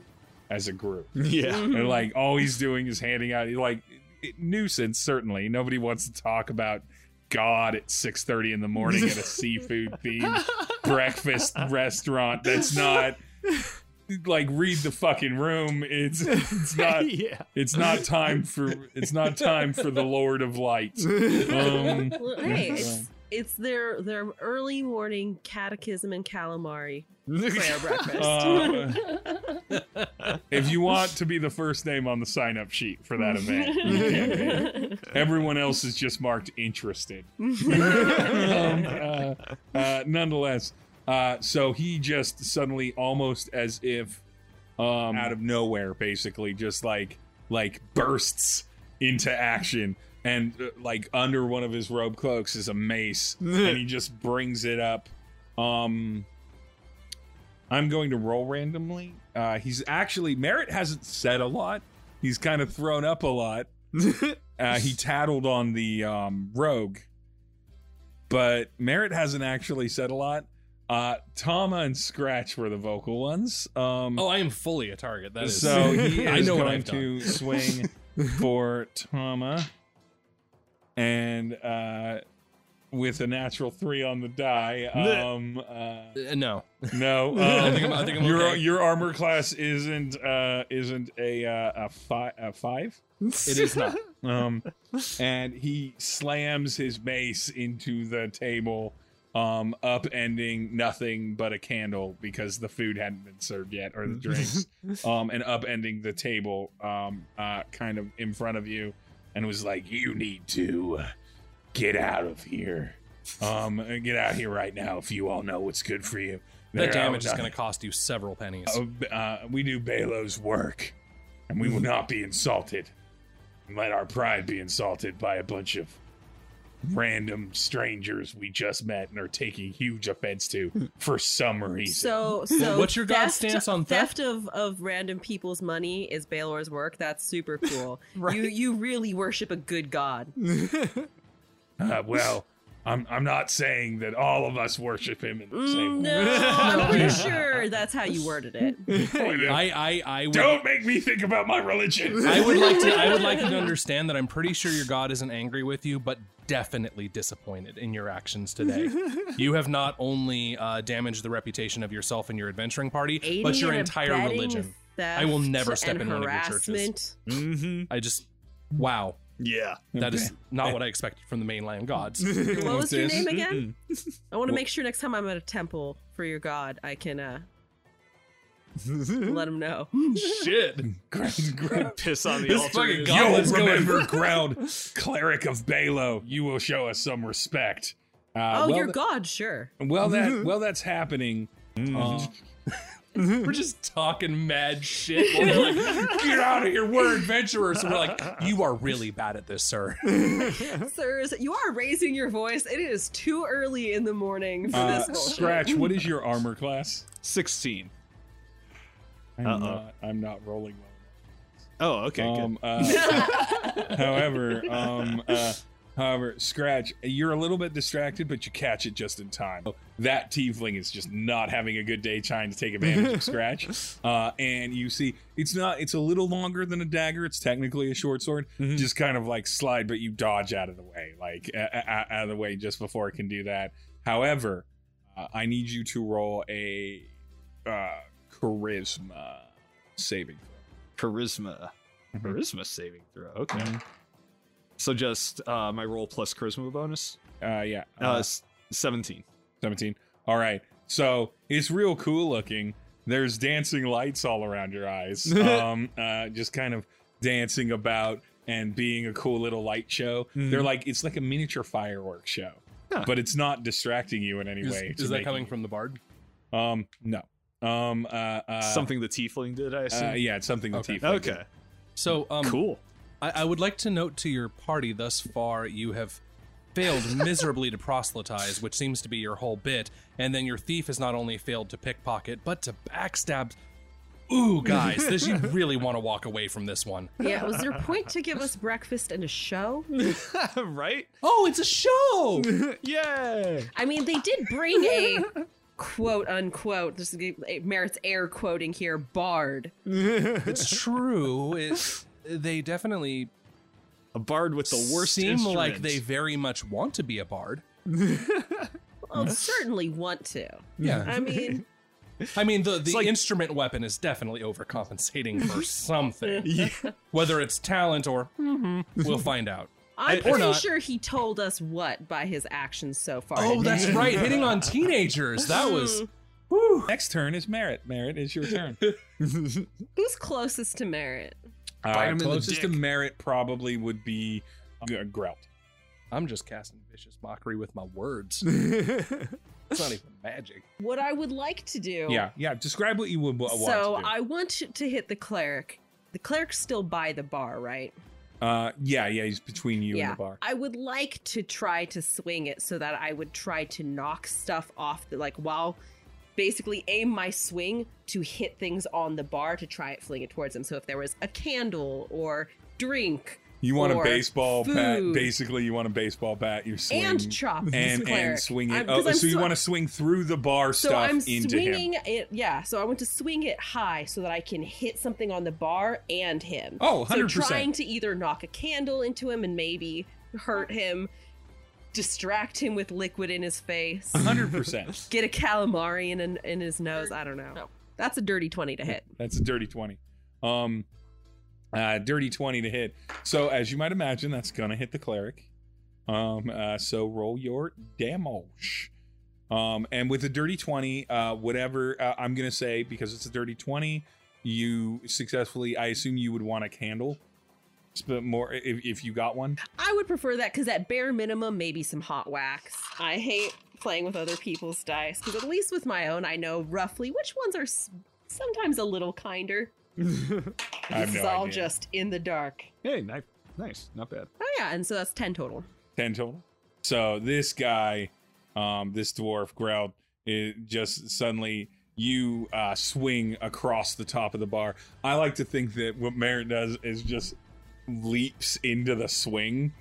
as a group. Yeah. And like, all he's doing is handing out, like, nuisance, certainly. Nobody wants to talk about God at 6:30 in the morning at a seafood themed breakfast restaurant that's not... like, read the fucking room. It's not it's not time for the Lord of Light. Hey, it's their early morning catechism and calamari prayer breakfast. If you want to be the first name on the sign up sheet for that event, you can be. Everyone else is just marked interested. Nonetheless. So he just suddenly, almost as if out of nowhere, basically just like bursts into action, and like under one of his robe cloaks is a mace, and he just brings it up. I'm going to roll randomly. He's actually, Merritt hasn't said a lot. He's kind of thrown up a lot. He tattled on the rogue, but Merritt hasn't actually said a lot. Tama and Scratch were the vocal ones. I am fully a target. That is so. He is going to swing for Tama, and with a natural 3 on the die. No. I think I'm okay. Your armor class isn't a 5. It is not. And he slams his mace into the table, upending nothing but a candle, because the food hadn't been served yet, or the drinks, and upending the table kind of in front of you, and was like, you need to get out of here. Get out of here right now if you all know what's good for you. That damage is going to cost you several pennies. We do Balo's work, and we will not be insulted. And let our pride be insulted by a bunch of random strangers we just met and are taking huge offense to for some reason. So what's your god's stance on theft? Theft of random people's money is Balor's work. That's super cool. Right. You really worship a good god. Well, I'm not saying that all of us worship him in the same way. No, I'm pretty sure that's how you worded it. I would, don't make me think about my religion. I would like you to understand that I'm pretty sure your god isn't angry with you, but definitely disappointed in your actions today. You have not only damaged the reputation of yourself and your adventuring party, but your entire religion. I will never step in one of your churches. Mm-hmm. I just, wow. Yeah. That is not what I expected from the mainland gods. What was your name again? I want to make sure next time I'm at a temple for your god, I can let him know. Shit. Greg piss on the altar. You'll remember Greld, cleric of Balo. You will show us some respect. Your god, sure. That's happening. We're just talking mad shit. We're like, get out of here, we're adventurers. And we're like, you are really bad at this, sir. Sirs, you are raising your voice. It is too early in the morning for this. Scratch, what is your armor class? 16. I'm not rolling well. Oh, okay, good. However, Scratch, you're a little bit distracted, but you catch it just in time. That tiefling is just not having a good day trying to take advantage of Scratch. And you see, it's a little longer than a dagger. It's technically a short sword. Mm-hmm. Just kind of like slide, but you dodge out of the way. Like, out of the way just before it can do that. However, I need you to roll a charisma saving throw. Charisma saving throw, okay. Mm-hmm. So just my roll plus charisma bonus? 17. 17. All right. So it's real cool looking. There's dancing lights all around your eyes. Just kind of dancing about and being a cool little light show. Mm-hmm. It's like a miniature fireworks show, but it's not distracting you in any way. Is that coming from the bard? No. Something the tiefling did, I assume? Yeah, it's something the tiefling did. Okay. So, cool. I would like to note to your party thus far, you have failed miserably to proselytize, which seems to be your whole bit, and then your thief has not only failed to pickpocket, but to backstab. Ooh, guys, you really want to walk away from this one. Yeah, was there a point to give us breakfast and a show? Right? Oh, it's a show! Yay! I mean, they did bring a quote-unquote, this Merritt's air quoting here, bard. It's true, they definitely a bard with the worst instrument. Seem like they very much want to be a bard. Well, certainly want to. Yeah. I mean the instrument weapon is definitely overcompensating for something. Yeah. Whether it's talent or we'll find out. I'm pretty sure he told us what by his actions so far. Oh, that's right. Hitting on teenagers. That was whew. Next turn is Merritt. Merritt, it's your turn. Who's closest to Merritt? Closest to Merritt probably would be Grout. I'm just casting vicious mockery with my words. It's not even magic. What I would like to do. Yeah. Describe what you would want to do. So I want to hit the cleric. The cleric's still by the bar, right? Yeah. He's between you and the bar. I would like to try to swing it so that I would try to knock stuff off, basically aim my swing to hit things on the bar to try and fling it towards him. So if there was a candle or drink, you want a baseball bat. Basically, you want a baseball bat. You swing and chop and swing it. You want to swing through the bar stuff into him. So I want to swing it high so that I can hit something on the bar and him. Oh, 100%. So trying to either knock a candle into him and maybe hurt him. Distract him with liquid in his face. 100%. Get a calamari in his nose. I don't know. No. That's a dirty 20 to hit. That's a dirty 20. Dirty 20 to hit. So as you might imagine, that's gonna hit the cleric. So roll your damage. And with a dirty 20, I'm gonna say because it's a dirty 20, you successfully. I assume you would want a candle. but more if you got one. I would prefer that, because at bare minimum, maybe some hot wax. I hate playing with other people's dice, because at least with my own, I know roughly which ones are sometimes a little kinder. This is all just in the dark. Hey, nice. Not bad. Oh, yeah. And so that's 10 total. 10 total. So this guy, this dwarf, Greld, it just suddenly... You swing across the top of the bar. I like to think that what Merritt does is just leaps into the swing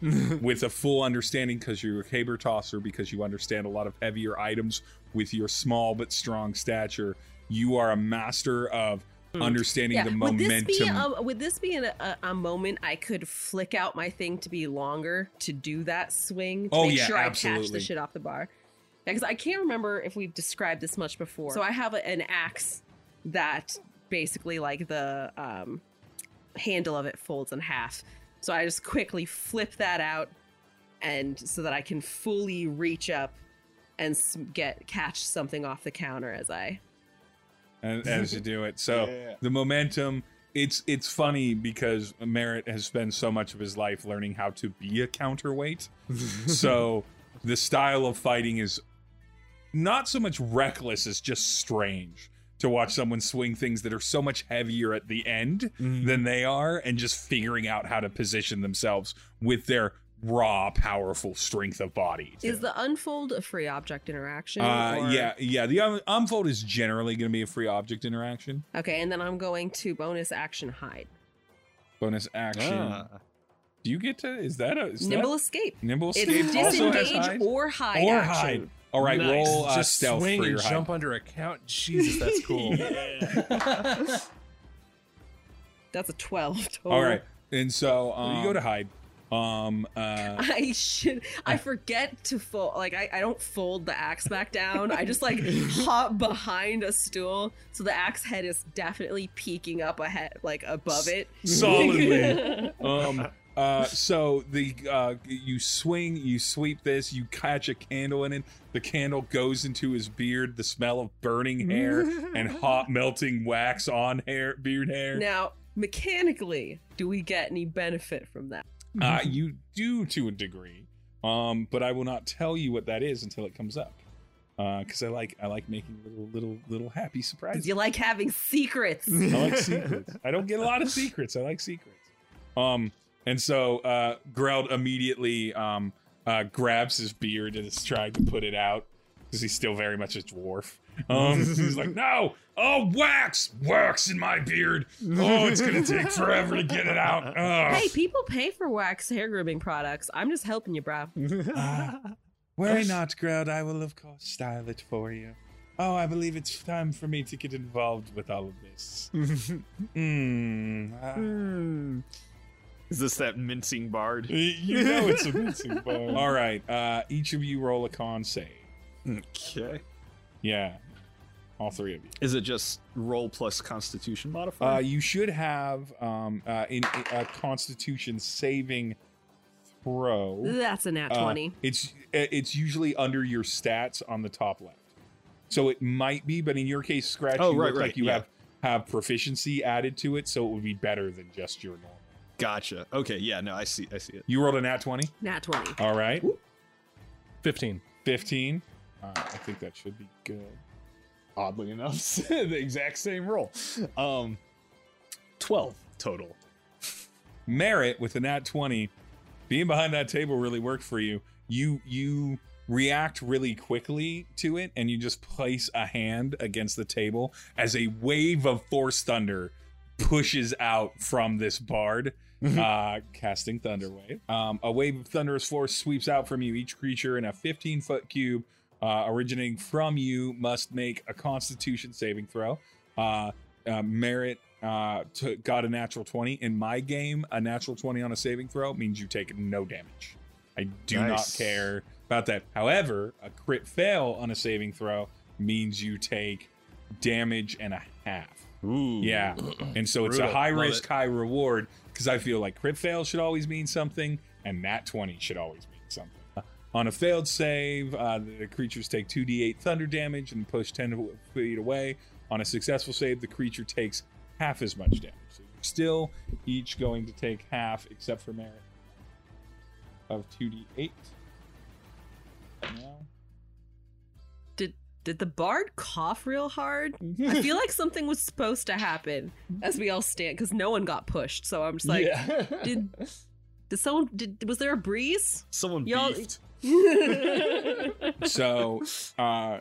with a full understanding, because you're a caber tosser, because you understand a lot of heavier items with your small but strong stature. You are a master of understanding the momentum. Would this be a moment I could flick out my thing to be longer to do that swing? To make sure I catch the shit off the bar. Because I can't remember if we've described this much before. So I have an axe that basically, like, the handle of it folds in half. So I just quickly flip that out, and so that I can fully reach up and catch something off the counter as you do it. So the momentum. It's funny because Merritt has spent so much of his life learning how to be a counterweight. So the style of fighting is not so much reckless as just strange to watch someone swing things that are so much heavier at the end than they are, and just figuring out how to position themselves with their raw, powerful strength of body. Is the unfold a free object interaction? The unfold is generally going to be a free object interaction. Okay, and then I'm going to bonus action hide. Bonus action. Do you get to? Is that nimble escape? It's disengage or hide. Or hide. All right, nice. Roll just stealth swing for your hide. Jump under a count. Jesus, that's cool. That's a 12 total. All right, and so you go to hide. I forget to fold. Like I don't fold the axe back down. I just like hop behind a stool, so the axe head is definitely peeking up ahead, like above it solidly. So you swing, you sweep this, you catch a candle in it. The candle goes into his beard. The smell of burning hair and hot melting wax on beard hair. Now, mechanically, do we get any benefit from that? You do to a degree, but I will not tell you what that is until it comes up. Because I like making little happy surprises. You like having secrets. I like secrets. I don't get a lot of secrets. I like secrets. And so Greld immediately grabs his beard and is trying to put it out, because he's still very much a dwarf. He's like, no! Oh, wax in my beard. Oh, it's gonna take forever to get it out. Ugh. Hey, people pay for wax hair grooming products. I'm just helping you, bro. Worry not, Greld. I will, of course, style it for you. Oh, I believe it's time for me to get involved with all of this. Is this that mincing bard? You know it's a mincing bard. All right, each of you roll a con save. Okay. Yeah. All three of you. Is it just roll plus constitution modifier? You should have a constitution saving throw. That's a nat 20. It's usually under your stats on the top left. So it might be, but in your case, Scratch, you have proficiency added to it, so it would be better than just your normal. Gotcha. Okay, yeah, no, I see it. You rolled a nat 20? Nat 20. All right. Ooh. 15. 15. I think that should be good. Oddly enough, the exact same roll. 12 total. Merritt with a nat 20, being behind that table really worked for you. You react really quickly to it, and you just place a hand against the table as a wave of force thunder pushes out from this bard, casting Thunderwave. A wave of thunderous force sweeps out from you. Each creature in a 15-foot cube originating from you must make a constitution saving throw. Merritt got a natural 20. In my game, a natural 20 on a saving throw means you take no damage. I do not care about that. However, a crit fail on a saving throw means you take damage and a half. Ooh. Yeah. And so it's a high risk, high reward, because I feel like crit fail should always mean something, and nat 20 should always mean something. On a failed save, the creatures take 2d8 thunder damage and push 10 feet away. On a successful save, the creature takes half as much damage. So still, each going to take half, except for Merritt, of 2d8. Now. Did the bard cough real hard? I feel like something was supposed to happen as we all stand, because no one got pushed. So I'm just like, yeah. Did someone? Was there a breeze? Someone beefed. So,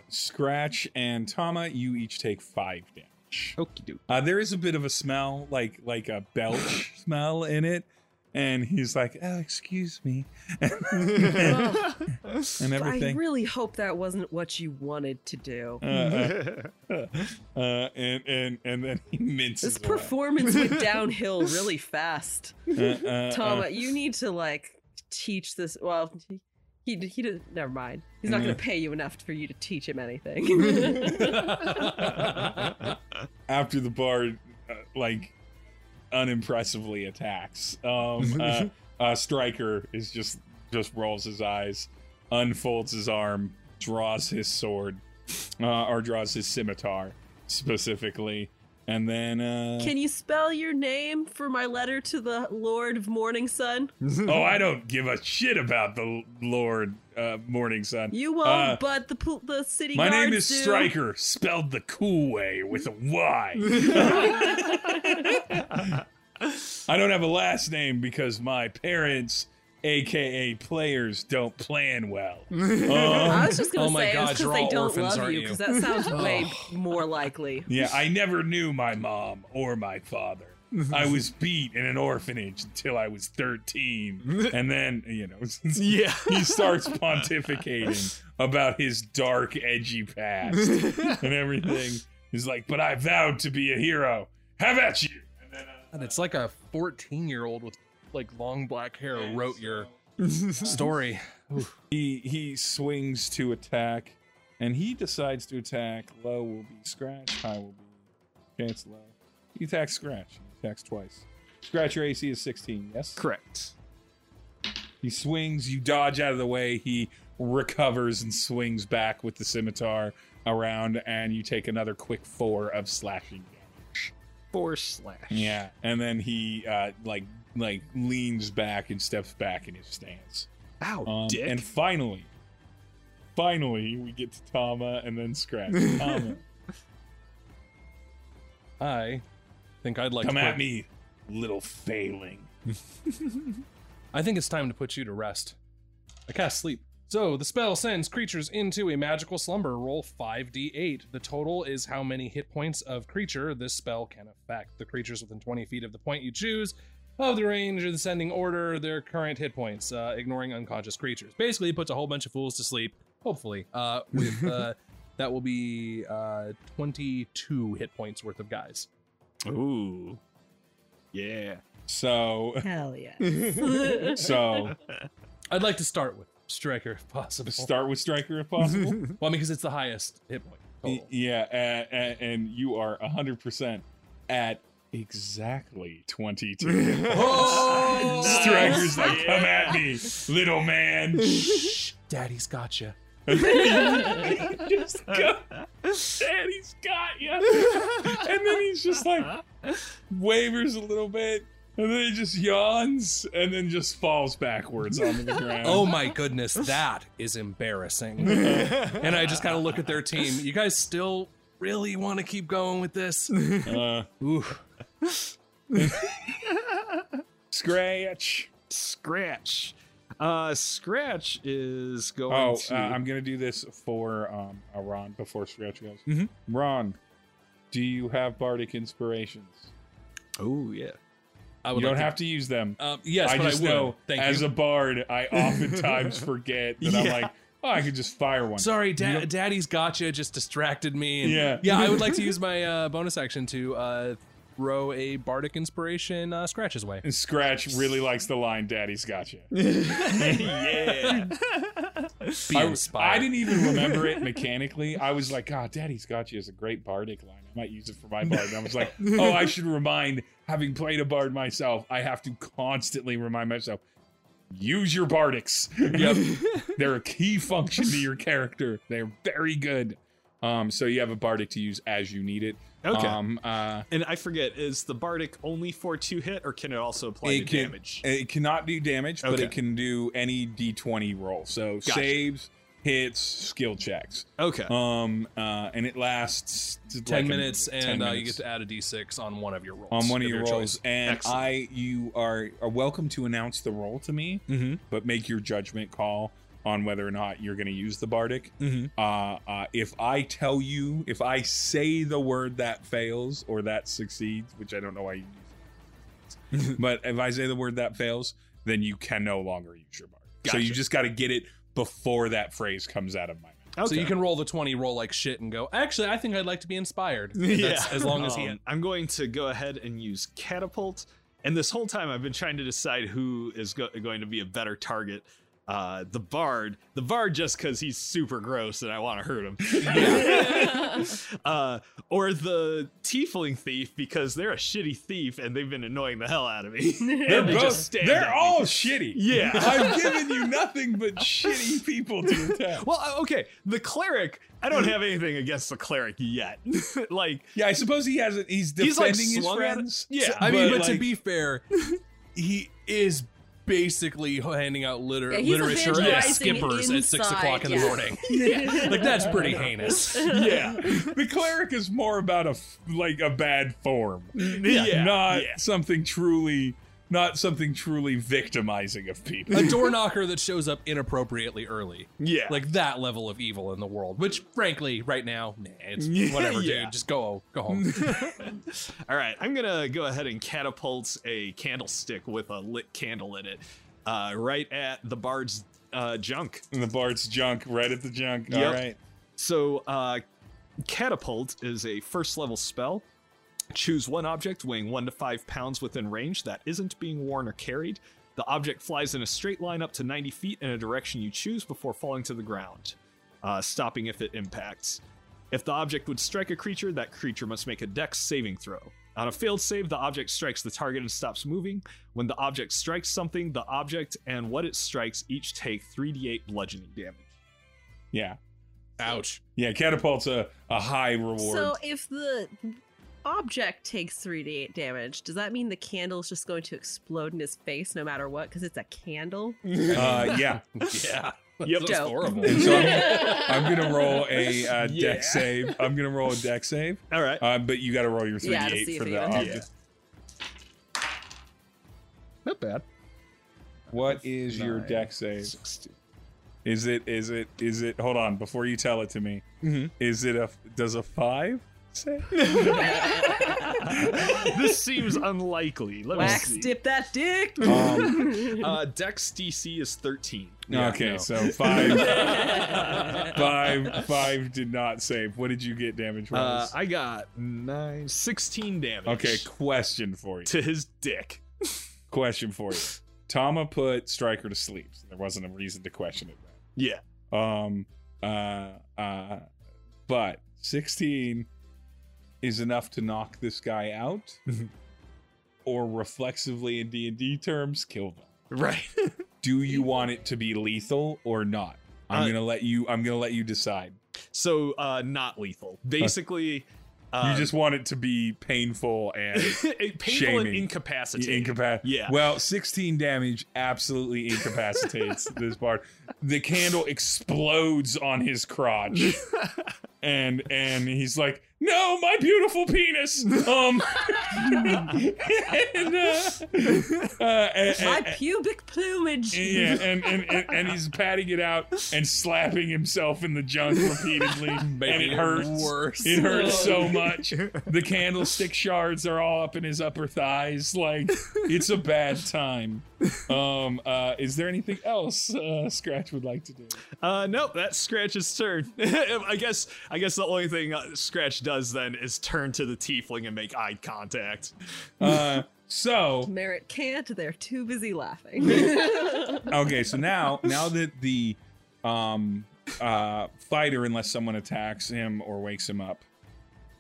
Scratch and Tama, you each take 5 damage. Okey-doke. There is a bit of a smell, like a belch smell in it. And he's like, oh, excuse me. and everything. I really hope that wasn't what you wanted to do. And then he minces. This performance went downhill really fast. Tama, you need to, like, teach this. Well, he didn't. Never mind. He's not going to pay you enough for you to teach him anything. After the bard, like, unimpressively attacks. Stryker is just rolls his eyes, unfolds his arm, draws his sword, or draws his scimitar specifically, and then. Can you spell your name for my letter to the Lord of Morning Sun? Oh, I don't give a shit about the Lord Morning Sun. You won't, but the city. My name is Stryker, spelled the cool way with a Y. I don't have a last name because my parents, aka players, don't plan well. I was just gonna say it's because they don't love you, because that sounds way more likely. Yeah, I never knew my mom or my father. I was beat in an orphanage until I was 13, and then, you know, yeah, he starts pontificating about his dark, edgy past and everything. He's like, but I vowed to be a hero. Have at you. And it's like a 14-year-old with like long black hair wrote your story. He swings to attack, and he decides to attack. Low will be Scratch, high will be Chance Low. He attacks Scratch. He attacks twice. Scratch, your AC is 16, yes? Correct. He swings, you dodge out of the way, he recovers and swings back with the scimitar around, and you take another quick 4 of slashing. Slash. Yeah, and then he like leans back and steps back in his stance. Ow, dick. And finally, we get to Tama and then Scratch. Tama. I think I'd like to come at me, little failing. I think it's time to put you to rest. I cast sleep. So the spell sends creatures into a magical slumber. Roll 5d8. The total is how many hit points of creature this spell can affect. The creatures within 20 feet of the point you choose of the range or the sending order, their current hit points, ignoring unconscious creatures. Basically, it puts a whole bunch of fools to sleep, hopefully. That will be 22 hit points worth of guys. Ooh. Yeah. So. Hell yeah. So. I'd like to start with Stryker if possible. Start with Stryker if possible? Well, I mean, because it's the highest hit point total. Yeah, and you are 100% at exactly 22. Oh, Stryker's like, come at me, little man. Shh, Daddy's got you. Just go, Daddy's got you. And then he's just like, wavers a little bit. And then he just yawns and then just falls backwards onto the ground. Oh my goodness, that is embarrassing. And I just kind of look at their team. You guys still really want to keep going with this? Scratch. Scratch is going to... I'm going to do this for Ron before Scratch goes. Mm-hmm. Ron, do you have bardic inspirations? Oh, yeah. You don't have to use them. Yes, I just know as a bard, I oftentimes forget that. I'm like, oh, I could just fire one. Sorry, Daddy's gotcha just distracted me. And, yeah, I would like to use my bonus action to throw a bardic inspiration Scratch's way. And Scratch really likes the line, Daddy's gotcha. Yeah. I didn't even remember it mechanically. I was like, God, Daddy's gotcha is a great bardic line. I might use it for my bard. And I was like, oh, I should remind, having played a bard myself, I have to constantly remind myself, use your bardics. Yep. They're a key function to your character. They're very good. So you have a bardic to use as you need it. Okay. And I forget, is the bardic only for 2 hit, or can it also apply to damage? It cannot do damage, okay, but it can do any d20 roll. So gotcha. Saves, hits, skill checks. Okay. And it lasts 10 minutes, and you get to add a d6 on one of your rolls. On one of your rolls, choice. And excellent. You are welcome to announce the roll to me, mm-hmm, but make your judgment call on whether or not you're going to use the bardic. Mm-hmm. If I say the word that fails or that succeeds, which I don't know why you use it, but if I say the word that fails, then you can no longer use your bardic. Gotcha. So you just got to get it before that phrase comes out of my mouth. Okay. So you can roll the 20, roll like shit, and go, actually, I think I'd like to be inspired. Yeah. As long as he... I'm going to go ahead and use catapult. And this whole time I've been trying to decide who is going to be a better target. The bard, just because he's super gross and I want to hurt him. Yeah. Or the tiefling thief, because they're a shitty thief and they've been annoying the hell out of me. They're all shitty. Yeah. I've given you nothing but shitty people to attack. Well, okay, the cleric, I don't have anything against the cleric yet. Like, yeah, I suppose he hasn't. He's defending his friends. Yeah, so, I mean, but like, to be fair, he is basically handing out literature at skippers inside, at 6 o'clock in the morning. Yeah. Like, that's pretty heinous. Yeah. The cleric is more about a bad form. Yeah. Not something truly victimizing of people. A door knocker that shows up inappropriately early. Yeah. Like that level of evil in the world, which frankly, right now, it's whatever, dude. Just go home. All right, I'm gonna go ahead and catapult a candlestick with a lit candle in it, right at the bard's junk. The bard's junk, right at the junk. Yep. All right. So catapult is a first level spell. Choose one object weighing 1 to 5 pounds within range that isn't being worn or carried. The object flies in a straight line up to 90 feet in a direction you choose before falling to the ground, stopping if it impacts. If the object would strike a creature, that creature must make a dex saving throw. On a failed save, the object strikes the target and stops moving. When the object strikes something, the object and what it strikes each take 3d8 bludgeoning damage. Yeah. Ouch. Yeah, catapult's a high reward. So if the object takes 3d8 damage, does that mean the candle is just going to explode in his face no matter what, because it's a candle? Yeah. Yeah. Yep. That's horrible. So I'm going to roll a dex save. All right. But you got to roll your 3d8 for the object. Yeah. Not bad. What is your dex save? 16. Is it, hold on, before you tell it to me, mm-hmm, does a 5? This seems unlikely. Let Wax, me see. Dip that dick. Dex DC is 13. Yeah, okay, no. So 5 did not save. What did you get damage wise? I got 16 damage. Okay, question for you. To his dick. Question for you. Tama put Stryker to sleep. So there wasn't a reason to question it. Yeah. But 16 is enough to knock this guy out, or reflexively in D&D terms, kill them. Right. Do you want it to be lethal or not? I'm gonna let you decide. So not lethal. Basically, you just want it to be painful and shaming. And incapacitating. Yeah. Well, 16 damage absolutely incapacitates this part. The candle explodes on his crotch. And he's like, no, my beautiful penis. My pubic plumage. Yeah, and he's patting it out and slapping himself in the junk repeatedly, and it hurts. Worse. It hurts so much. The candlestick shards are all up in his upper thighs. Like, it's a bad time. Is there anything else Scratch would like to do? Nope, that's Scratch's turn. I guess the only thing Scratch does then is turn to the tiefling and make eye contact. So Merritt can't, they're too busy laughing. Okay, so now that the fighter, unless someone attacks him or wakes him up,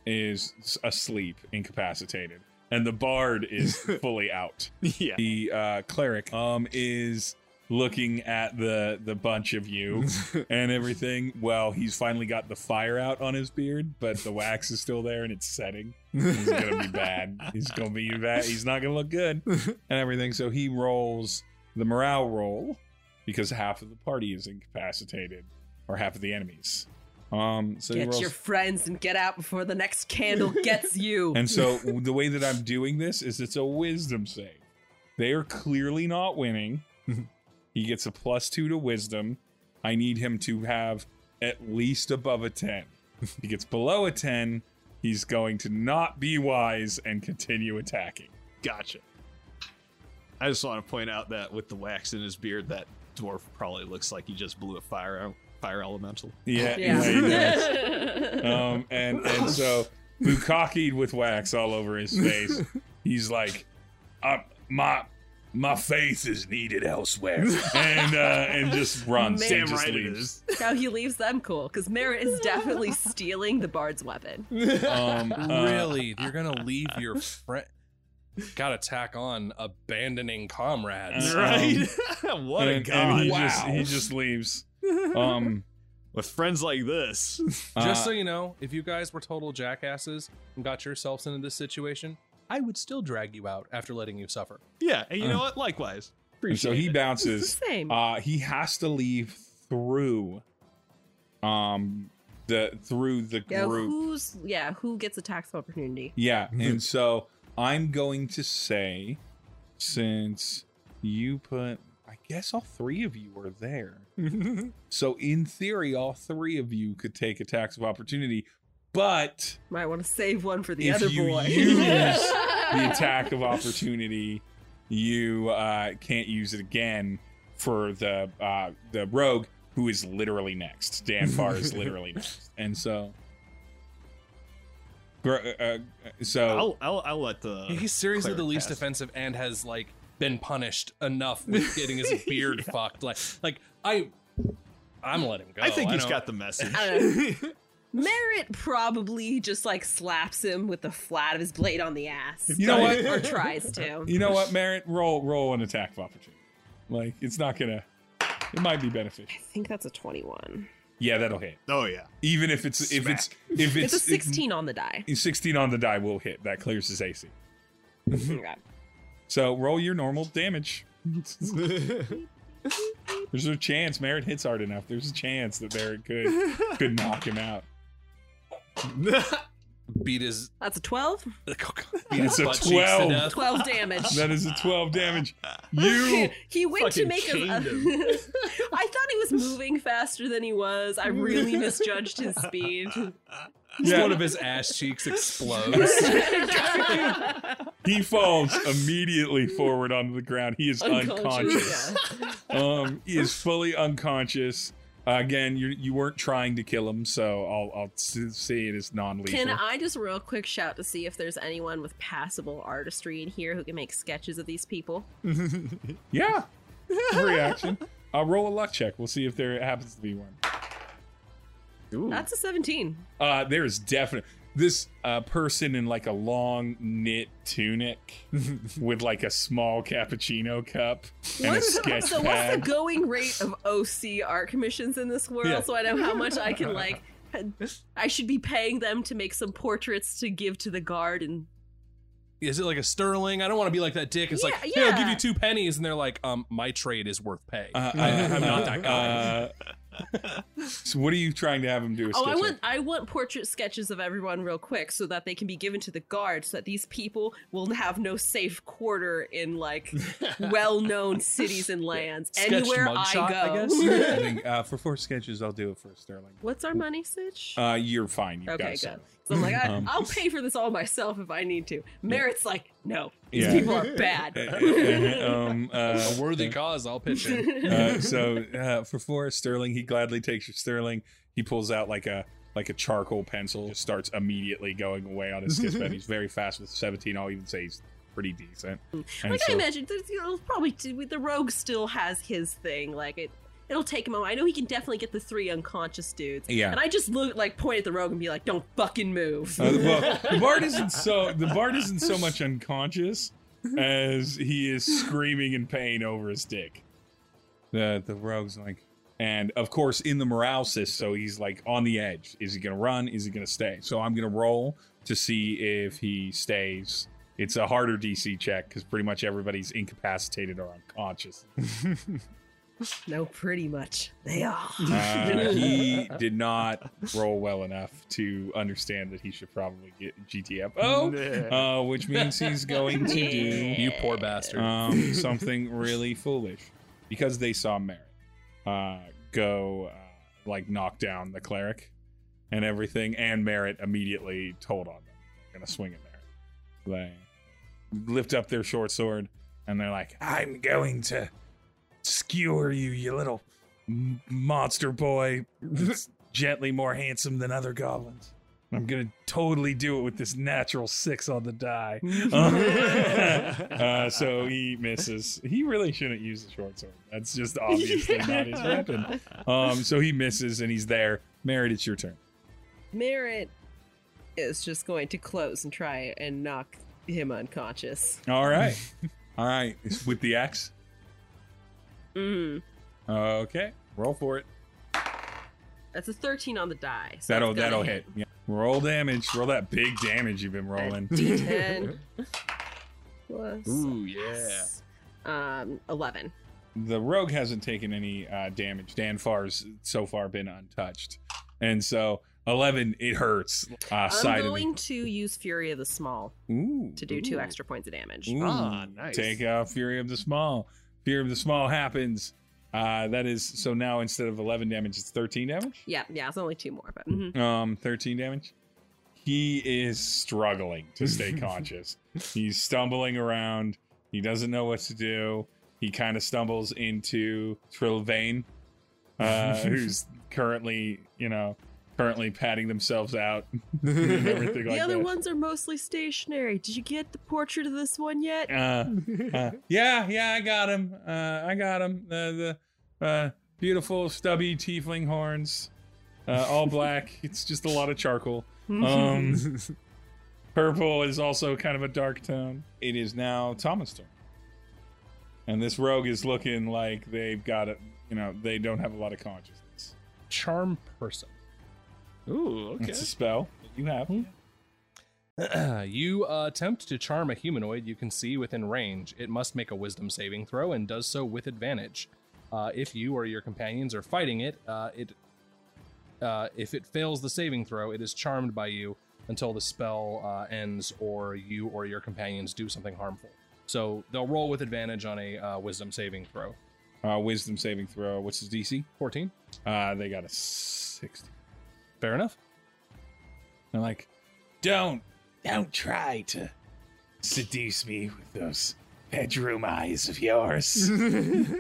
is asleep, incapacitated, and the bard is fully out. Yeah. The cleric is looking at the bunch of you and everything. Well, he's finally got the fire out on his beard, but the wax is still there and it's setting. He's gonna be bad. He's gonna be bad. He's not gonna look good and everything. So he rolls the morale roll because half of the party is incapacitated, or half of the enemies. So get your friends and get out before the next candle gets you. And so the way that I'm doing this is it's a wisdom save. They are clearly not winning. He gets a +2 to wisdom. I need him to have at least above a 10. If he gets below a 10, he's going to not be wise and continue attacking. Gotcha. I just want to point out that with the wax in his beard, that dwarf probably looks like he just blew a fire elemental. Yeah. He does. And so bukakied with wax all over his face. He's like, my faith is needed elsewhere, and just runs. Merritt, and just leaves. Now he leaves them cool, because Merritt is definitely stealing the bard's weapon. Really, you're gonna leave your friend? Gotta tack on abandoning comrades, right? What a god! He just leaves. With friends like this. Just so you know, if you guys were total jackasses and got yourselves into this situation, I would still drag you out after letting you suffer. Yeah, and you know what? Likewise. Appreciate it. So he bounces. It's the same. He has to leave through the group. Who gets a tax opportunity? Yeah, and so I'm going to say, since you put, I guess all three of you are there. So in theory, all three of you could take a tax of opportunity. But might want to save one for the other boy. If you use the attack of opportunity, you can't use it again for the rogue, who is literally next. Danfar is literally next, and so I'll let the. He's seriously the least offensive and has like been punished enough with getting his beard fucked. I'm letting him go. I think he's got the message. Merritt probably just like slaps him with the flat of his blade on the ass. You know what? Or tries to. You know what, Merritt? Roll an attack of opportunity. Like, it's not gonna. It might be beneficial. I think that's a 21. Yeah, that'll hit. Oh yeah. Even if it's smack. if it's a 16 on the die. 16 on the die will hit. That clears his AC. Okay. So roll your normal damage. There's a chance Merritt hits hard enough. There's a chance that Merritt could knock him out. That's a 12? It's a 12. 12 damage. That is a 12 damage. He went to make him. I thought he was moving faster than he was. I really misjudged his speed. Yeah. One of his ass cheeks explodes. He falls immediately forward onto the ground. He is unconscious. Yeah. He is fully unconscious. Again, you weren't trying to kill him, so I'll say it is non-lethal. Can I just real quick shout to see if there's anyone with passable artistry in here who can make sketches of these people? Yeah. Reaction. I'll roll a luck check. We'll see if there happens to be one. Ooh. That's a 17. There is definitely this person in like a long knit tunic with like a small cappuccino cup and a sketch pad. So what's the going rate of OC art commissions in this world? Yeah. So I know how much I can like. I should be paying them to make some portraits to give to the guard. And is it like a sterling? I don't want to be like that dick. It's hey, I'll give you 2 pennies, and they're like, my trade is worth pay. I'm not that guy. So what are you trying to have him do? I want portrait sketches of everyone real quick so that they can be given to the guard, so that these people will have no safe quarter in like well-known cities and lands. Sketch anywhere I shot, go. I guess. I think for 4 sketches, I'll do it for a sterling. What's our money, Sitch? You're fine. You okay, good. So I'm like, I'll pay for this all myself if I need to. Merritt's like, no, these people are bad. A worthy cause, I'll pitch in. So for 4 sterling, he gladly takes your sterling. He pulls out like a charcoal pencil, just starts immediately going away on his sketchpad. He's very fast with 17. I'll even say he's pretty decent. I imagine, probably the rogue still has his thing. Like it'll take him a moment. I know he can definitely get the 3 unconscious dudes. Yeah. And I just point at the rogue and be like, "Don't fucking move." The bard isn't so much unconscious as he is screaming in pain over his dick. The rogue's like, and of course in the morale system, so he's like on the edge. Is he gonna run? Is he gonna stay? So I'm gonna roll to see if he stays. It's a harder DC check because pretty much everybody's incapacitated or unconscious. No, pretty much. They are. He did not roll well enough to understand that he should probably get GTFO, which means he's going to do... You poor bastard. Something really foolish. Because they saw Merritt go knock down the cleric and everything, and Merritt immediately told on them. They're going to swing at Merritt. They lift up their short sword, and they're like, I'm going to... skewer you, you little monster boy. Gently more handsome than other goblins. I'm gonna totally do it with this natural 6 on the die. So he misses. He really shouldn't use the short sword. That's just obviously not his weapon. So he misses and he's there. Merritt, it's your turn. Merritt is just going to close and try and knock him unconscious. All right. With the axe. Mm-hmm. Okay, roll for it. That's a 13 on the die. So that'll hit. Yeah. Roll damage. Roll that big damage you've been rolling. D10 plus. Ooh yeah. 11. The rogue hasn't taken any damage. Danfar's so far been untouched, and so 11 it hurts. I'm going to use Fury of the Small to do 2 extra points of damage. Nice. Take out Fury of the Small. Fear of the Small happens. That is, so now instead of 11 damage, it's 13 damage? Yeah, it's only 2 more. But 13 damage. He is struggling to stay conscious. He's stumbling around. He doesn't know what to do. He kind of stumbles into Trilvane, who's currently patting themselves out. And everything the like other that. Ones are mostly stationary. Did you get the portrait of this one yet? Yeah, I got him. The beautiful stubby tiefling horns, all black. It's just a lot of charcoal. Purple is also kind of a dark tone. It is now Thomas' turn, and this rogue is looking like they've got it. They don't have a lot of consciousness. Charm person. Ooh, okay. It's a spell that you have. You attempt to charm a humanoid you can see within range. It must make a wisdom saving throw and does so with advantage. If you or your companions are fighting it, if it fails the saving throw, it is charmed by you until the spell ends or you or your companions do something harmful. So they'll roll with advantage on a wisdom saving throw. Wisdom saving throw, what's his DC? 14. They got a 16. Fair enough. They're like, don't try to seduce me with those bedroom eyes of yours.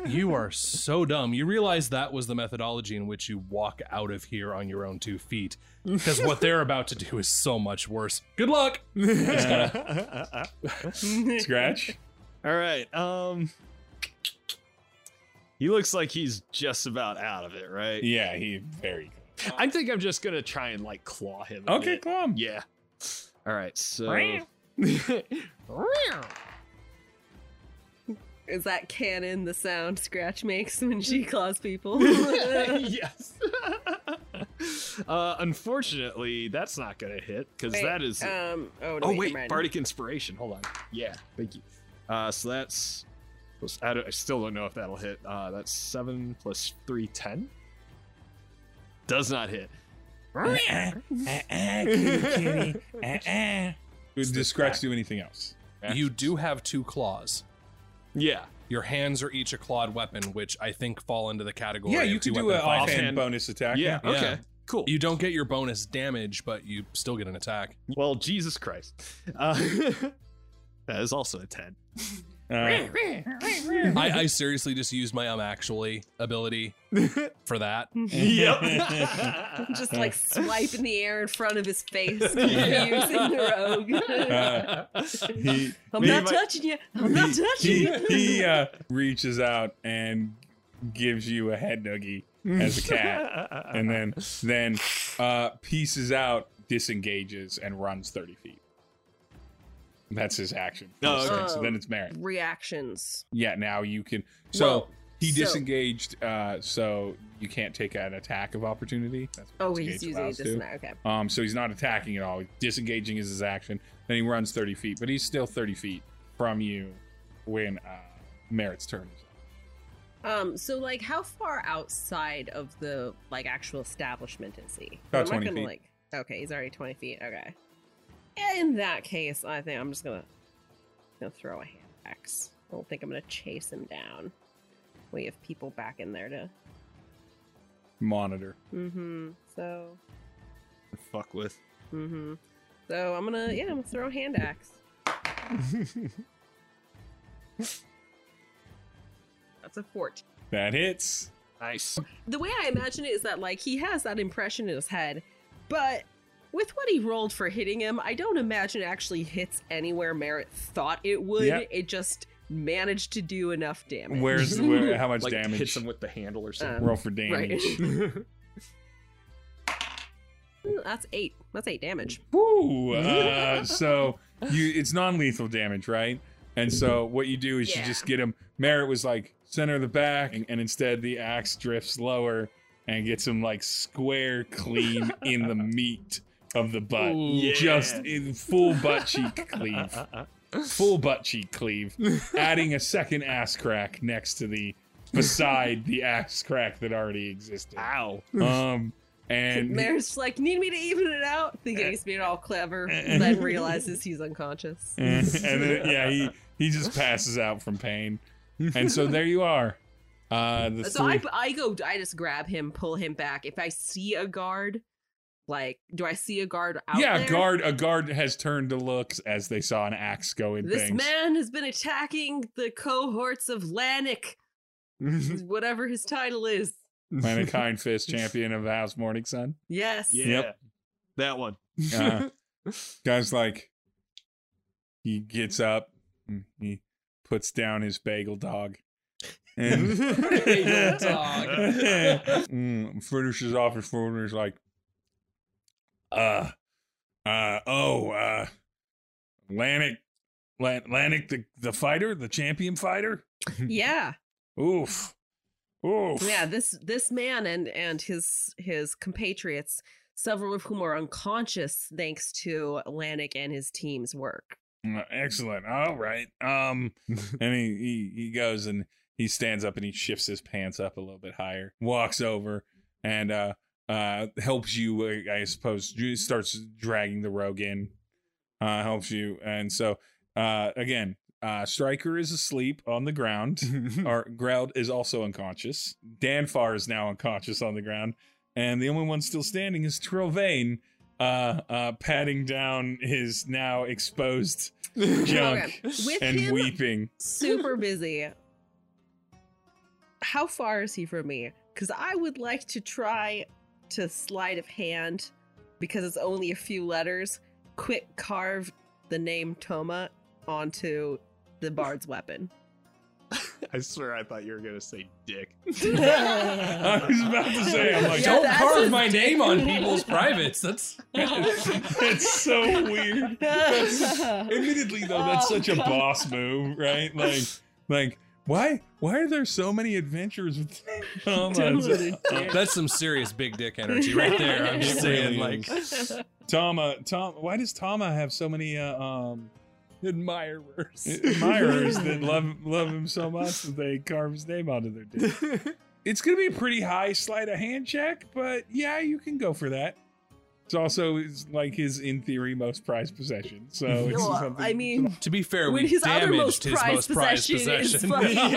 You are so dumb. You realize that was the methodology in which you walk out of here on your own 2 feet. Because what they're about to do is so much worse. Good luck. Scratch. All right. He looks like he's just about out of it, right? Yeah, he's very good. I think I'm just gonna try and claw him. Okay, claw him. Yeah. All right. So. Is that cannon the sound Scratch makes when she claws people? Yes. Unfortunately, that's not gonna hit because that is. Wait, bardic inspiration. Hold on. Yeah. Thank you. So that's. I still don't know if that'll hit. That's 7 + 3, 10. Does not hit. Does Scratch do anything else? You do have 2 claws. Yeah. Your hands are each a clawed weapon, which I think fall into the category. Yeah, you can do an offhand bonus attack. Yeah, okay. Yeah. Cool. You don't get your bonus damage, but you still get an attack. Well, Jesus Christ. That is also a 10. I seriously just used my actually ability for that. Yep. Just swipe in the air in front of his face, using the rogue. I'm not touching you. He reaches out and gives you a head noogie as a cat, and then pieces out, disengages, and runs 30 feet. That's his action. So then it's Merritt. Reactions. Yeah, now you can. So He disengaged, so you can't take an attack of opportunity. That's what he's usually disengaged. Okay. So he's not attacking at all. Disengaging is his action. Then he runs 30 feet, but he's still 30 feet from you when Merritt's turn is up. So, like, how far outside of the, like, actual establishment is he? About 20 feet. Like, okay, he's already 20 feet. Okay. In that case, I think I'm just gonna throw a hand axe. I don't think I'm gonna chase him down. We have people back in there to monitor. Mm-hmm. So fuck with. Mm-hmm. So I'm gonna throw a hand axe. That's a 14. That hits. Nice. The way I imagine it is that, like, he has that impression in his head, but with what he rolled for hitting him, I don't imagine it actually hits anywhere Merritt thought it would. Yep. It just managed to do enough damage. How much like damage? Hits him with the handle or something. Roll for damage. Right. That's 8. That's 8 damage. Woo! So it's non-lethal damage, right? And so what you do is you just get him. Merritt was like center of the back, and instead the axe drifts lower and gets him like square clean in the meat of the butt. Ooh, yeah. Just in full butt cheek cleave. Full butt cheek cleave, adding a second ass crack beside the ass crack that already existed. Ow. And Merritt's like, need me to even it out? Thinking he's being all clever, then realizes he's unconscious. And then, he just passes out from pain. And so there you are. I just grab him, pull him back. If I see a guard, like, do I see a guard out there? Yeah, a guard has turned to look as they saw an axe go in things. This man has been attacking the cohorts of Lannick, whatever his title is. Lannick Heinefist, champion of the House Morning Sun. Yes. Yeah, yep. That one. Guy's like, he gets up, he puts down his bagel dog. And finishes off his food and is like, Lannick the fighter, the champion fighter? Yeah. Oof. Yeah, this man and his compatriots, several of whom are unconscious thanks to Lannick and his team's work. Excellent. All right. And he goes and he stands up and he shifts his pants up a little bit higher, walks over, and helps you, I suppose, starts dragging the rogue in, helps you. And so, again, Stryker is asleep on the ground. Greld is also unconscious. Danfar is now unconscious on the ground. And the only one still standing is Trilvane, patting down his now exposed junk and weeping. Super busy. How far is he from me? Because I would like to try to sleight of hand, because it's only a few letters, quick carve the name Toma onto the bard's weapon. I swear I thought you were going to say dick. I was about to say, I'm like, don't carve my name on people's privates. That's so weird. Admittedly, though, that's such a boss move, right? Like. Why are there so many adventures with Tama? That's some serious big dick energy right there. I'm just saying, like, Tama. Why does Tama have so many admirers that love him so much that they carve his name onto their dick? It's gonna be a pretty high sleight of hand check, but yeah, you can go for that. It's also like his, in theory, most prized possession. So it's something. I mean, to be fair, we damaged his most prized possession.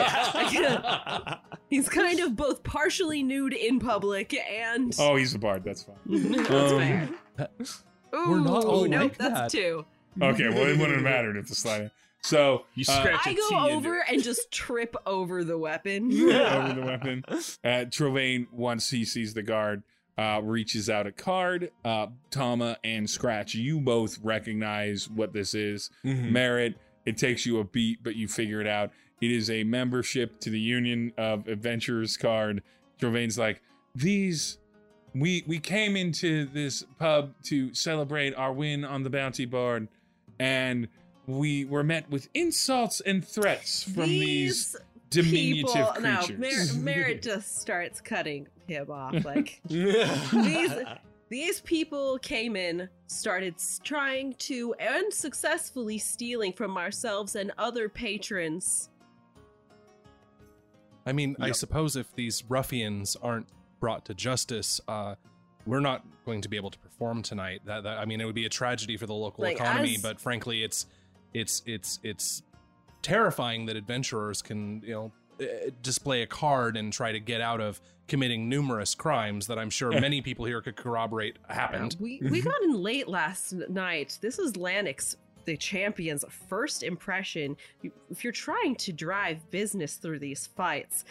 He's kind of both partially nude in public and. Oh, he's a bard. That's fine. That's fair. We're not all like that. That's 2. Okay, well, it wouldn't have mattered if the slide. So you scratch I go over and just trip over the weapon. Trilvane, once he sees the guard, reaches out a card. Tama and Scratch, you both recognize what this is. Mm-hmm. Merritt, it takes you a beat, but you figure it out. It is a membership to the Union of Adventurers card. Trilvane's like, we came into this pub to celebrate our win on the bounty board, and we were met with insults and threats from these diminutive people, creatures. No, Merritt just starts cutting him off. Like, these people came in, started trying to and successfully stealing from ourselves and other patrons. I mean, yep. I suppose if these ruffians aren't brought to justice, we're not going to be able to perform tonight. That I mean, it would be a tragedy for the local economy, but frankly, it's terrifying that adventurers can, you know, display a card and try to get out of committing numerous crimes that I'm sure many people here could corroborate happened. We got in late last night. This is Lannick's, the champion's, first impression. If you're trying to drive business through these fights,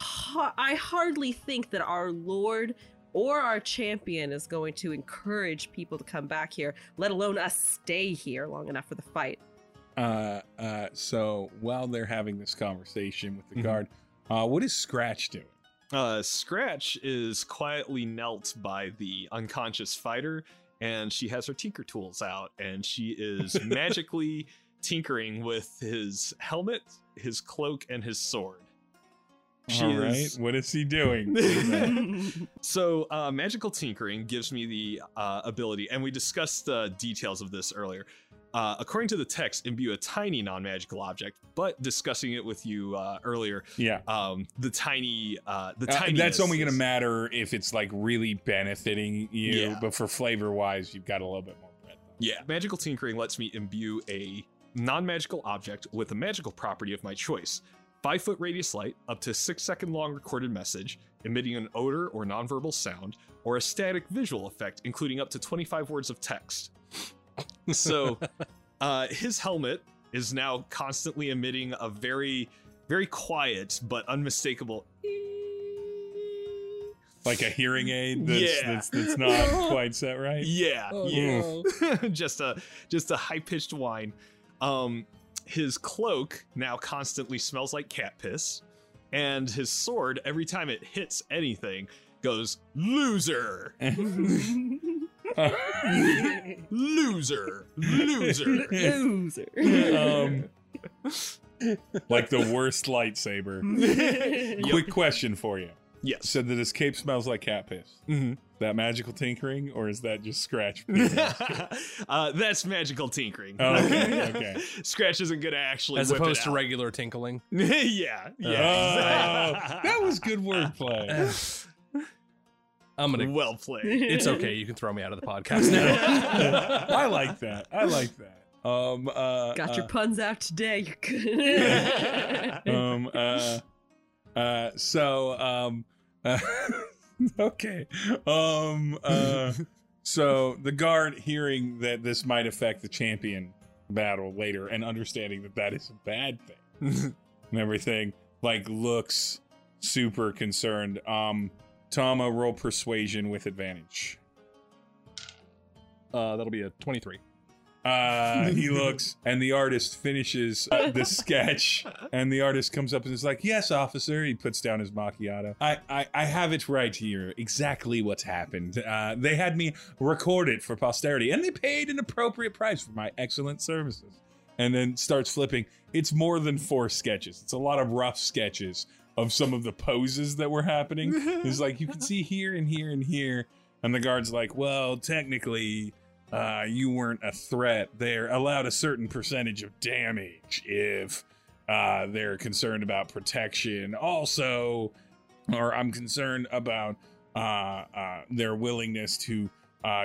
I hardly think that our lord or our champion is going to encourage people to come back here, let alone us stay here long enough for the fight. So while they're having this conversation with the guard, what is Scratch doing? Scratch is quietly knelt by the unconscious fighter, and she has her tinker tools out, and she is magically tinkering with his helmet, his cloak, and his sword. All right, what is he doing? So magical tinkering gives me the ability, and we discussed the details of this earlier. According to the text, imbue a tiny non-magical object, but discussing it with you earlier, the tiny that's only gonna matter if it's like really benefiting you, but for flavor wise you've got a little bit more breadth. Magical tinkering lets me imbue a non-magical object with a magical property of my choice. 5-foot radius light, up to 6-second long recorded message, emitting an odor or nonverbal sound, or a static visual effect, including up to 25 words of text. So his helmet is now constantly emitting a very, very quiet but unmistakable, like a hearing aid that's not quite set right. Just a high-pitched whine. His cloak now constantly smells like cat piss, and his sword, every time it hits anything, goes loser. Loser. Like the worst lightsaber. Quick question for you. Yes. So that his cape smells like cat piss. Mm-hmm. That magical tinkering, or is that just Scratch? That's magical tinkering. Oh, okay. Scratch isn't gonna actually. As opposed to regular tinkling. That was good wordplay. Well played. It's okay. You can throw me out of the podcast now. I like that. Got your puns out today. You're good. So the guard, hearing that this might affect the champion battle later and understanding that that is a bad thing and everything, like, looks super concerned. Tama, roll persuasion with advantage. That'll be a 23. He looks, and the artist finishes the sketch, and the artist comes up and is like, "Yes, officer." He puts down his macchiato. I have it right here, exactly what's happened. They had me record it for posterity, and they paid an appropriate price for my excellent services. And then starts flipping. It's more than 4 sketches. It's a lot of rough sketches of some of the poses that were happening. It's like, you can see here and here and here. And the guard's like, "Well, technically, you weren't a threat. They're allowed a certain percentage of damage if they're concerned about protection. Also, or I'm concerned about their willingness to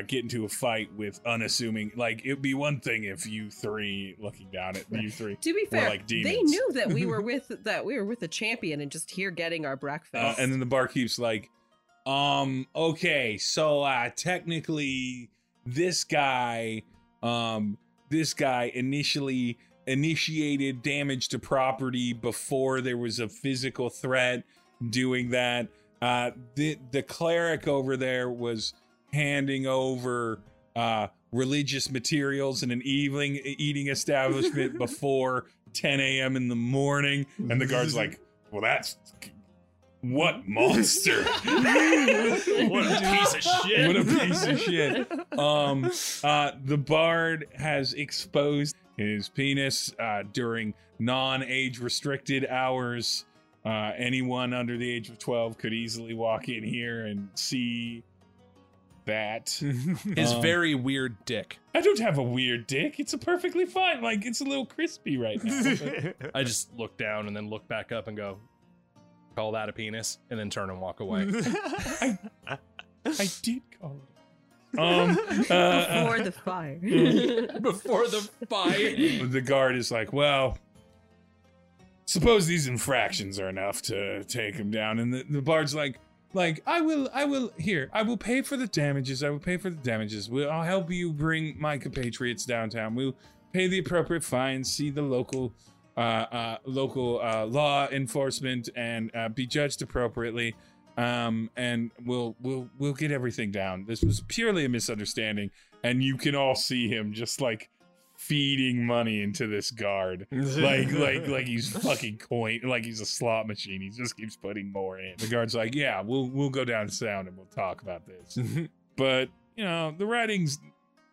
get into a fight with unassuming." Like, it'd be one thing if you three, looking down at you three, to be fair, like, they knew that we were with the champion and just here getting our breakfast. And then the barkeep's like, "Okay, so technically, this guy initially initiated damage to property before there was a physical threat doing that. The cleric over there was handing over religious materials in an eating establishment before 10 a.m. in the morning." And the guard's like, "Well, that's What monster? What a piece of shit. What a piece of shit. The bard has exposed his penis during non-age restricted hours. Anyone under the age of 12 could easily walk in here and see that. His very weird dick. I don't have a weird dick. It's a perfectly fine. Like, it's a little crispy right now. I just look down and then look back up and go, call that a penis, and then turn and walk away. I did call it. Before the fire. Before the fire. The guard is like, well, suppose these infractions are enough to take him down. And the bard's like, I will pay for the damages. I'll help you bring my compatriots downtown. We'll pay the appropriate fines, see the local law enforcement, and be judged appropriately. And we'll get everything down. This was purely a misunderstanding. And you can all see him just like feeding money into this guard, like he's fucking coin, like he's a slot machine. He just keeps putting more in. The guard's like, yeah, we'll go downtown and we'll talk about this. But you know, the writings,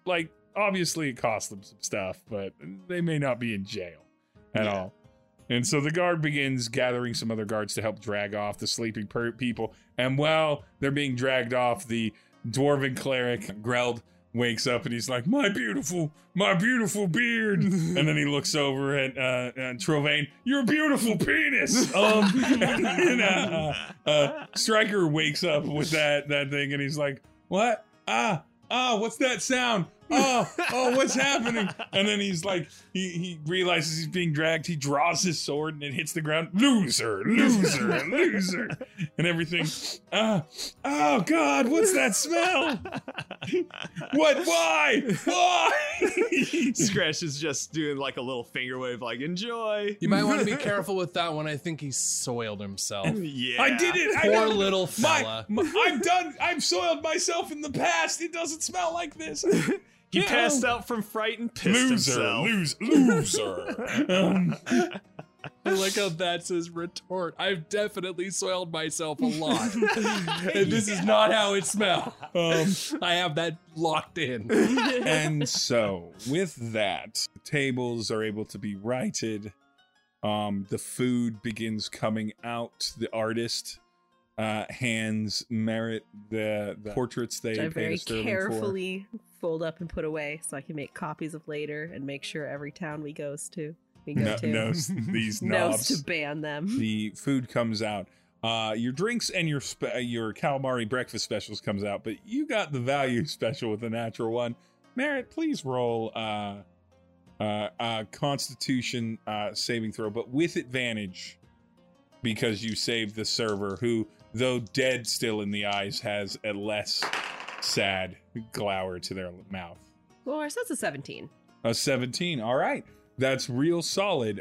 like, obviously it cost them some stuff, but they may not be in jail at all. And so the guard begins gathering some other guards to help drag off the sleeping people. And while they're being dragged off, the dwarven cleric Greld wakes up and he's like, my beautiful beard. And then he looks over at Trilvane, your beautiful penis. And Stryker wakes up with that thing and he's like, what? What's that sound? Oh, what's happening? And then he's like, he realizes he's being dragged. He draws his sword and it hits the ground. Loser. And everything. Oh God, what's that smell? What? Why? Scratch is just doing like a little finger wave, like, enjoy. You might want to be careful with that one. I think he soiled himself. Yeah. I did it. Poor little fella. I've soiled myself in the past. It doesn't smell like this. He passed out from fright and pissed himself. Loser. I like how that's his retort. I've definitely soiled myself a lot. And this is not how it smells. I have that locked in. And so, with that, the tables are able to be righted. The food begins coming out. The artist hands Merritt the portraits they paid very carefully for. Fold up and put away so I can make copies of later and make sure every town we go to. These knobs. Knows to ban them. The food comes out. Your drinks and your calamari breakfast specials comes out, but you got the value special with the natural one. Merritt, please roll Constitution saving throw, but with advantage because you saved the server who, though dead still in the eyes, has a less sad glower to their mouth. Well, so that's a 17. A 17, all right. That's real solid.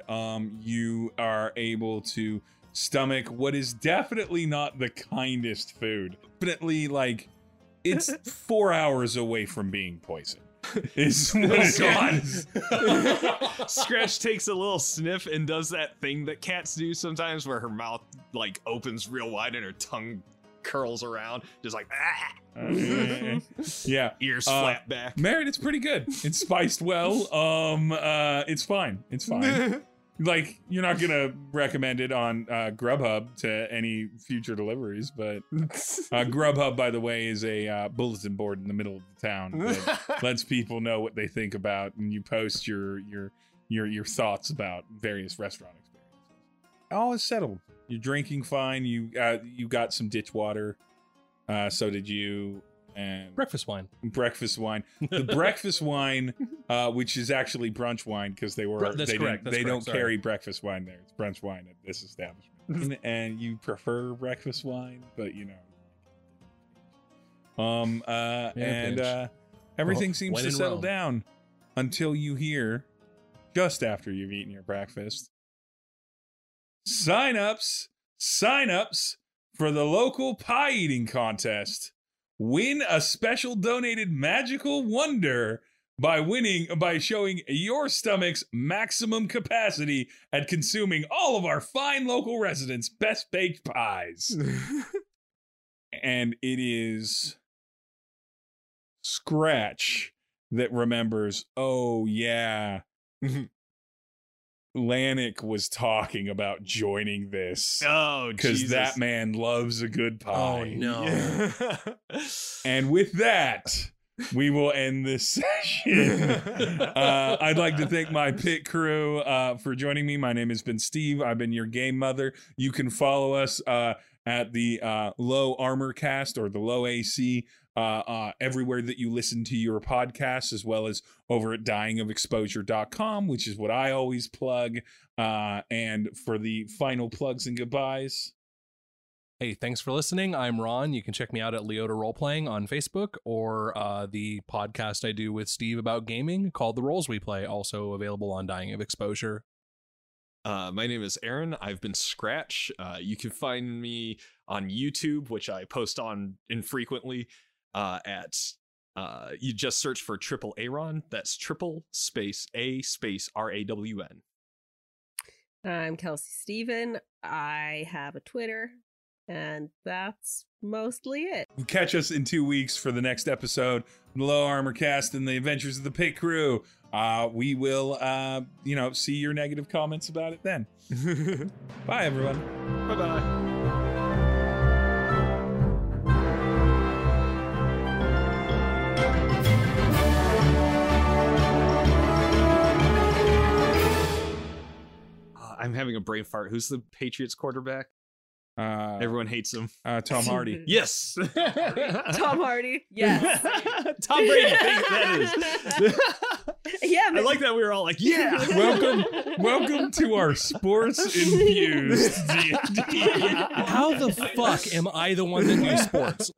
You are able to stomach what is definitely not the kindest food. Definitely, like, it's 4 hours away from being poisoned. It's gone. Scratch takes a little sniff and does that thing that cats do sometimes where her mouth, like, opens real wide and her tongue curls around, just like, ah. Yeah, ears flat back. Merritt, it's pretty good. It's spiced well. It's fine. Like, you're not gonna recommend it on Grubhub to any future deliveries, but Grubhub, by the way, is a bulletin board in the middle of the town that lets people know what they think about, and you post your thoughts about various restaurant experiences. All is settled. You're drinking fine. You got some ditch water. So did you. And breakfast wine. The breakfast wine, which is actually brunch wine because they don't carry breakfast wine there. It's brunch wine at this establishment. And you prefer breakfast wine, but you know. Everything seems to settle down until you hear, just after you've eaten your breakfast, sign ups for the local pie eating contest. Win a special donated magical wonder by winning by showing your stomach's maximum capacity at consuming all of our fine local residents' best baked pies. And it is Scratch that remembers, oh yeah, Lannick was talking about joining this. Oh, because that man loves a good pie. Oh no. Yeah. And with that, we will end this session. I'd like to thank my pit crew for joining me. My name has been Steve. I've been your game mother. You can follow us at the Low Armor Cast or the Low AC everywhere that you listen to your podcasts, as well as over at dyingofexposure.com, which is what I always plug. And for the final plugs and goodbyes. Hey, thanks for listening. I'm Ron. You can check me out at Leota Roleplaying on Facebook, or the podcast I do with Steve about gaming called The Roles We Play, also available on Dying of Exposure. My name is Aaron. I've been Scratch. You can find me on YouTube, which I post on infrequently, you just search for Triple Aaron. That's triple space A space R-A-W-N. I'm Kelsey Steven. I have a Twitter, and that's mostly it. Catch us in 2 weeks for the next episode of the Low Armor Cast and the Adventures of the Pit Crew. We will, see your negative comments about it then. Bye, everyone. Bye-bye. I'm having a brain fart. Who's the Patriots quarterback? Everyone hates him. Tom Hardy. Yes. Tom Hardy. Yes. Tom Brady. That is. Yeah. I like that we were all like, yeah. Welcome to our sports infused D&D. How the fuck am I the one that knew sports?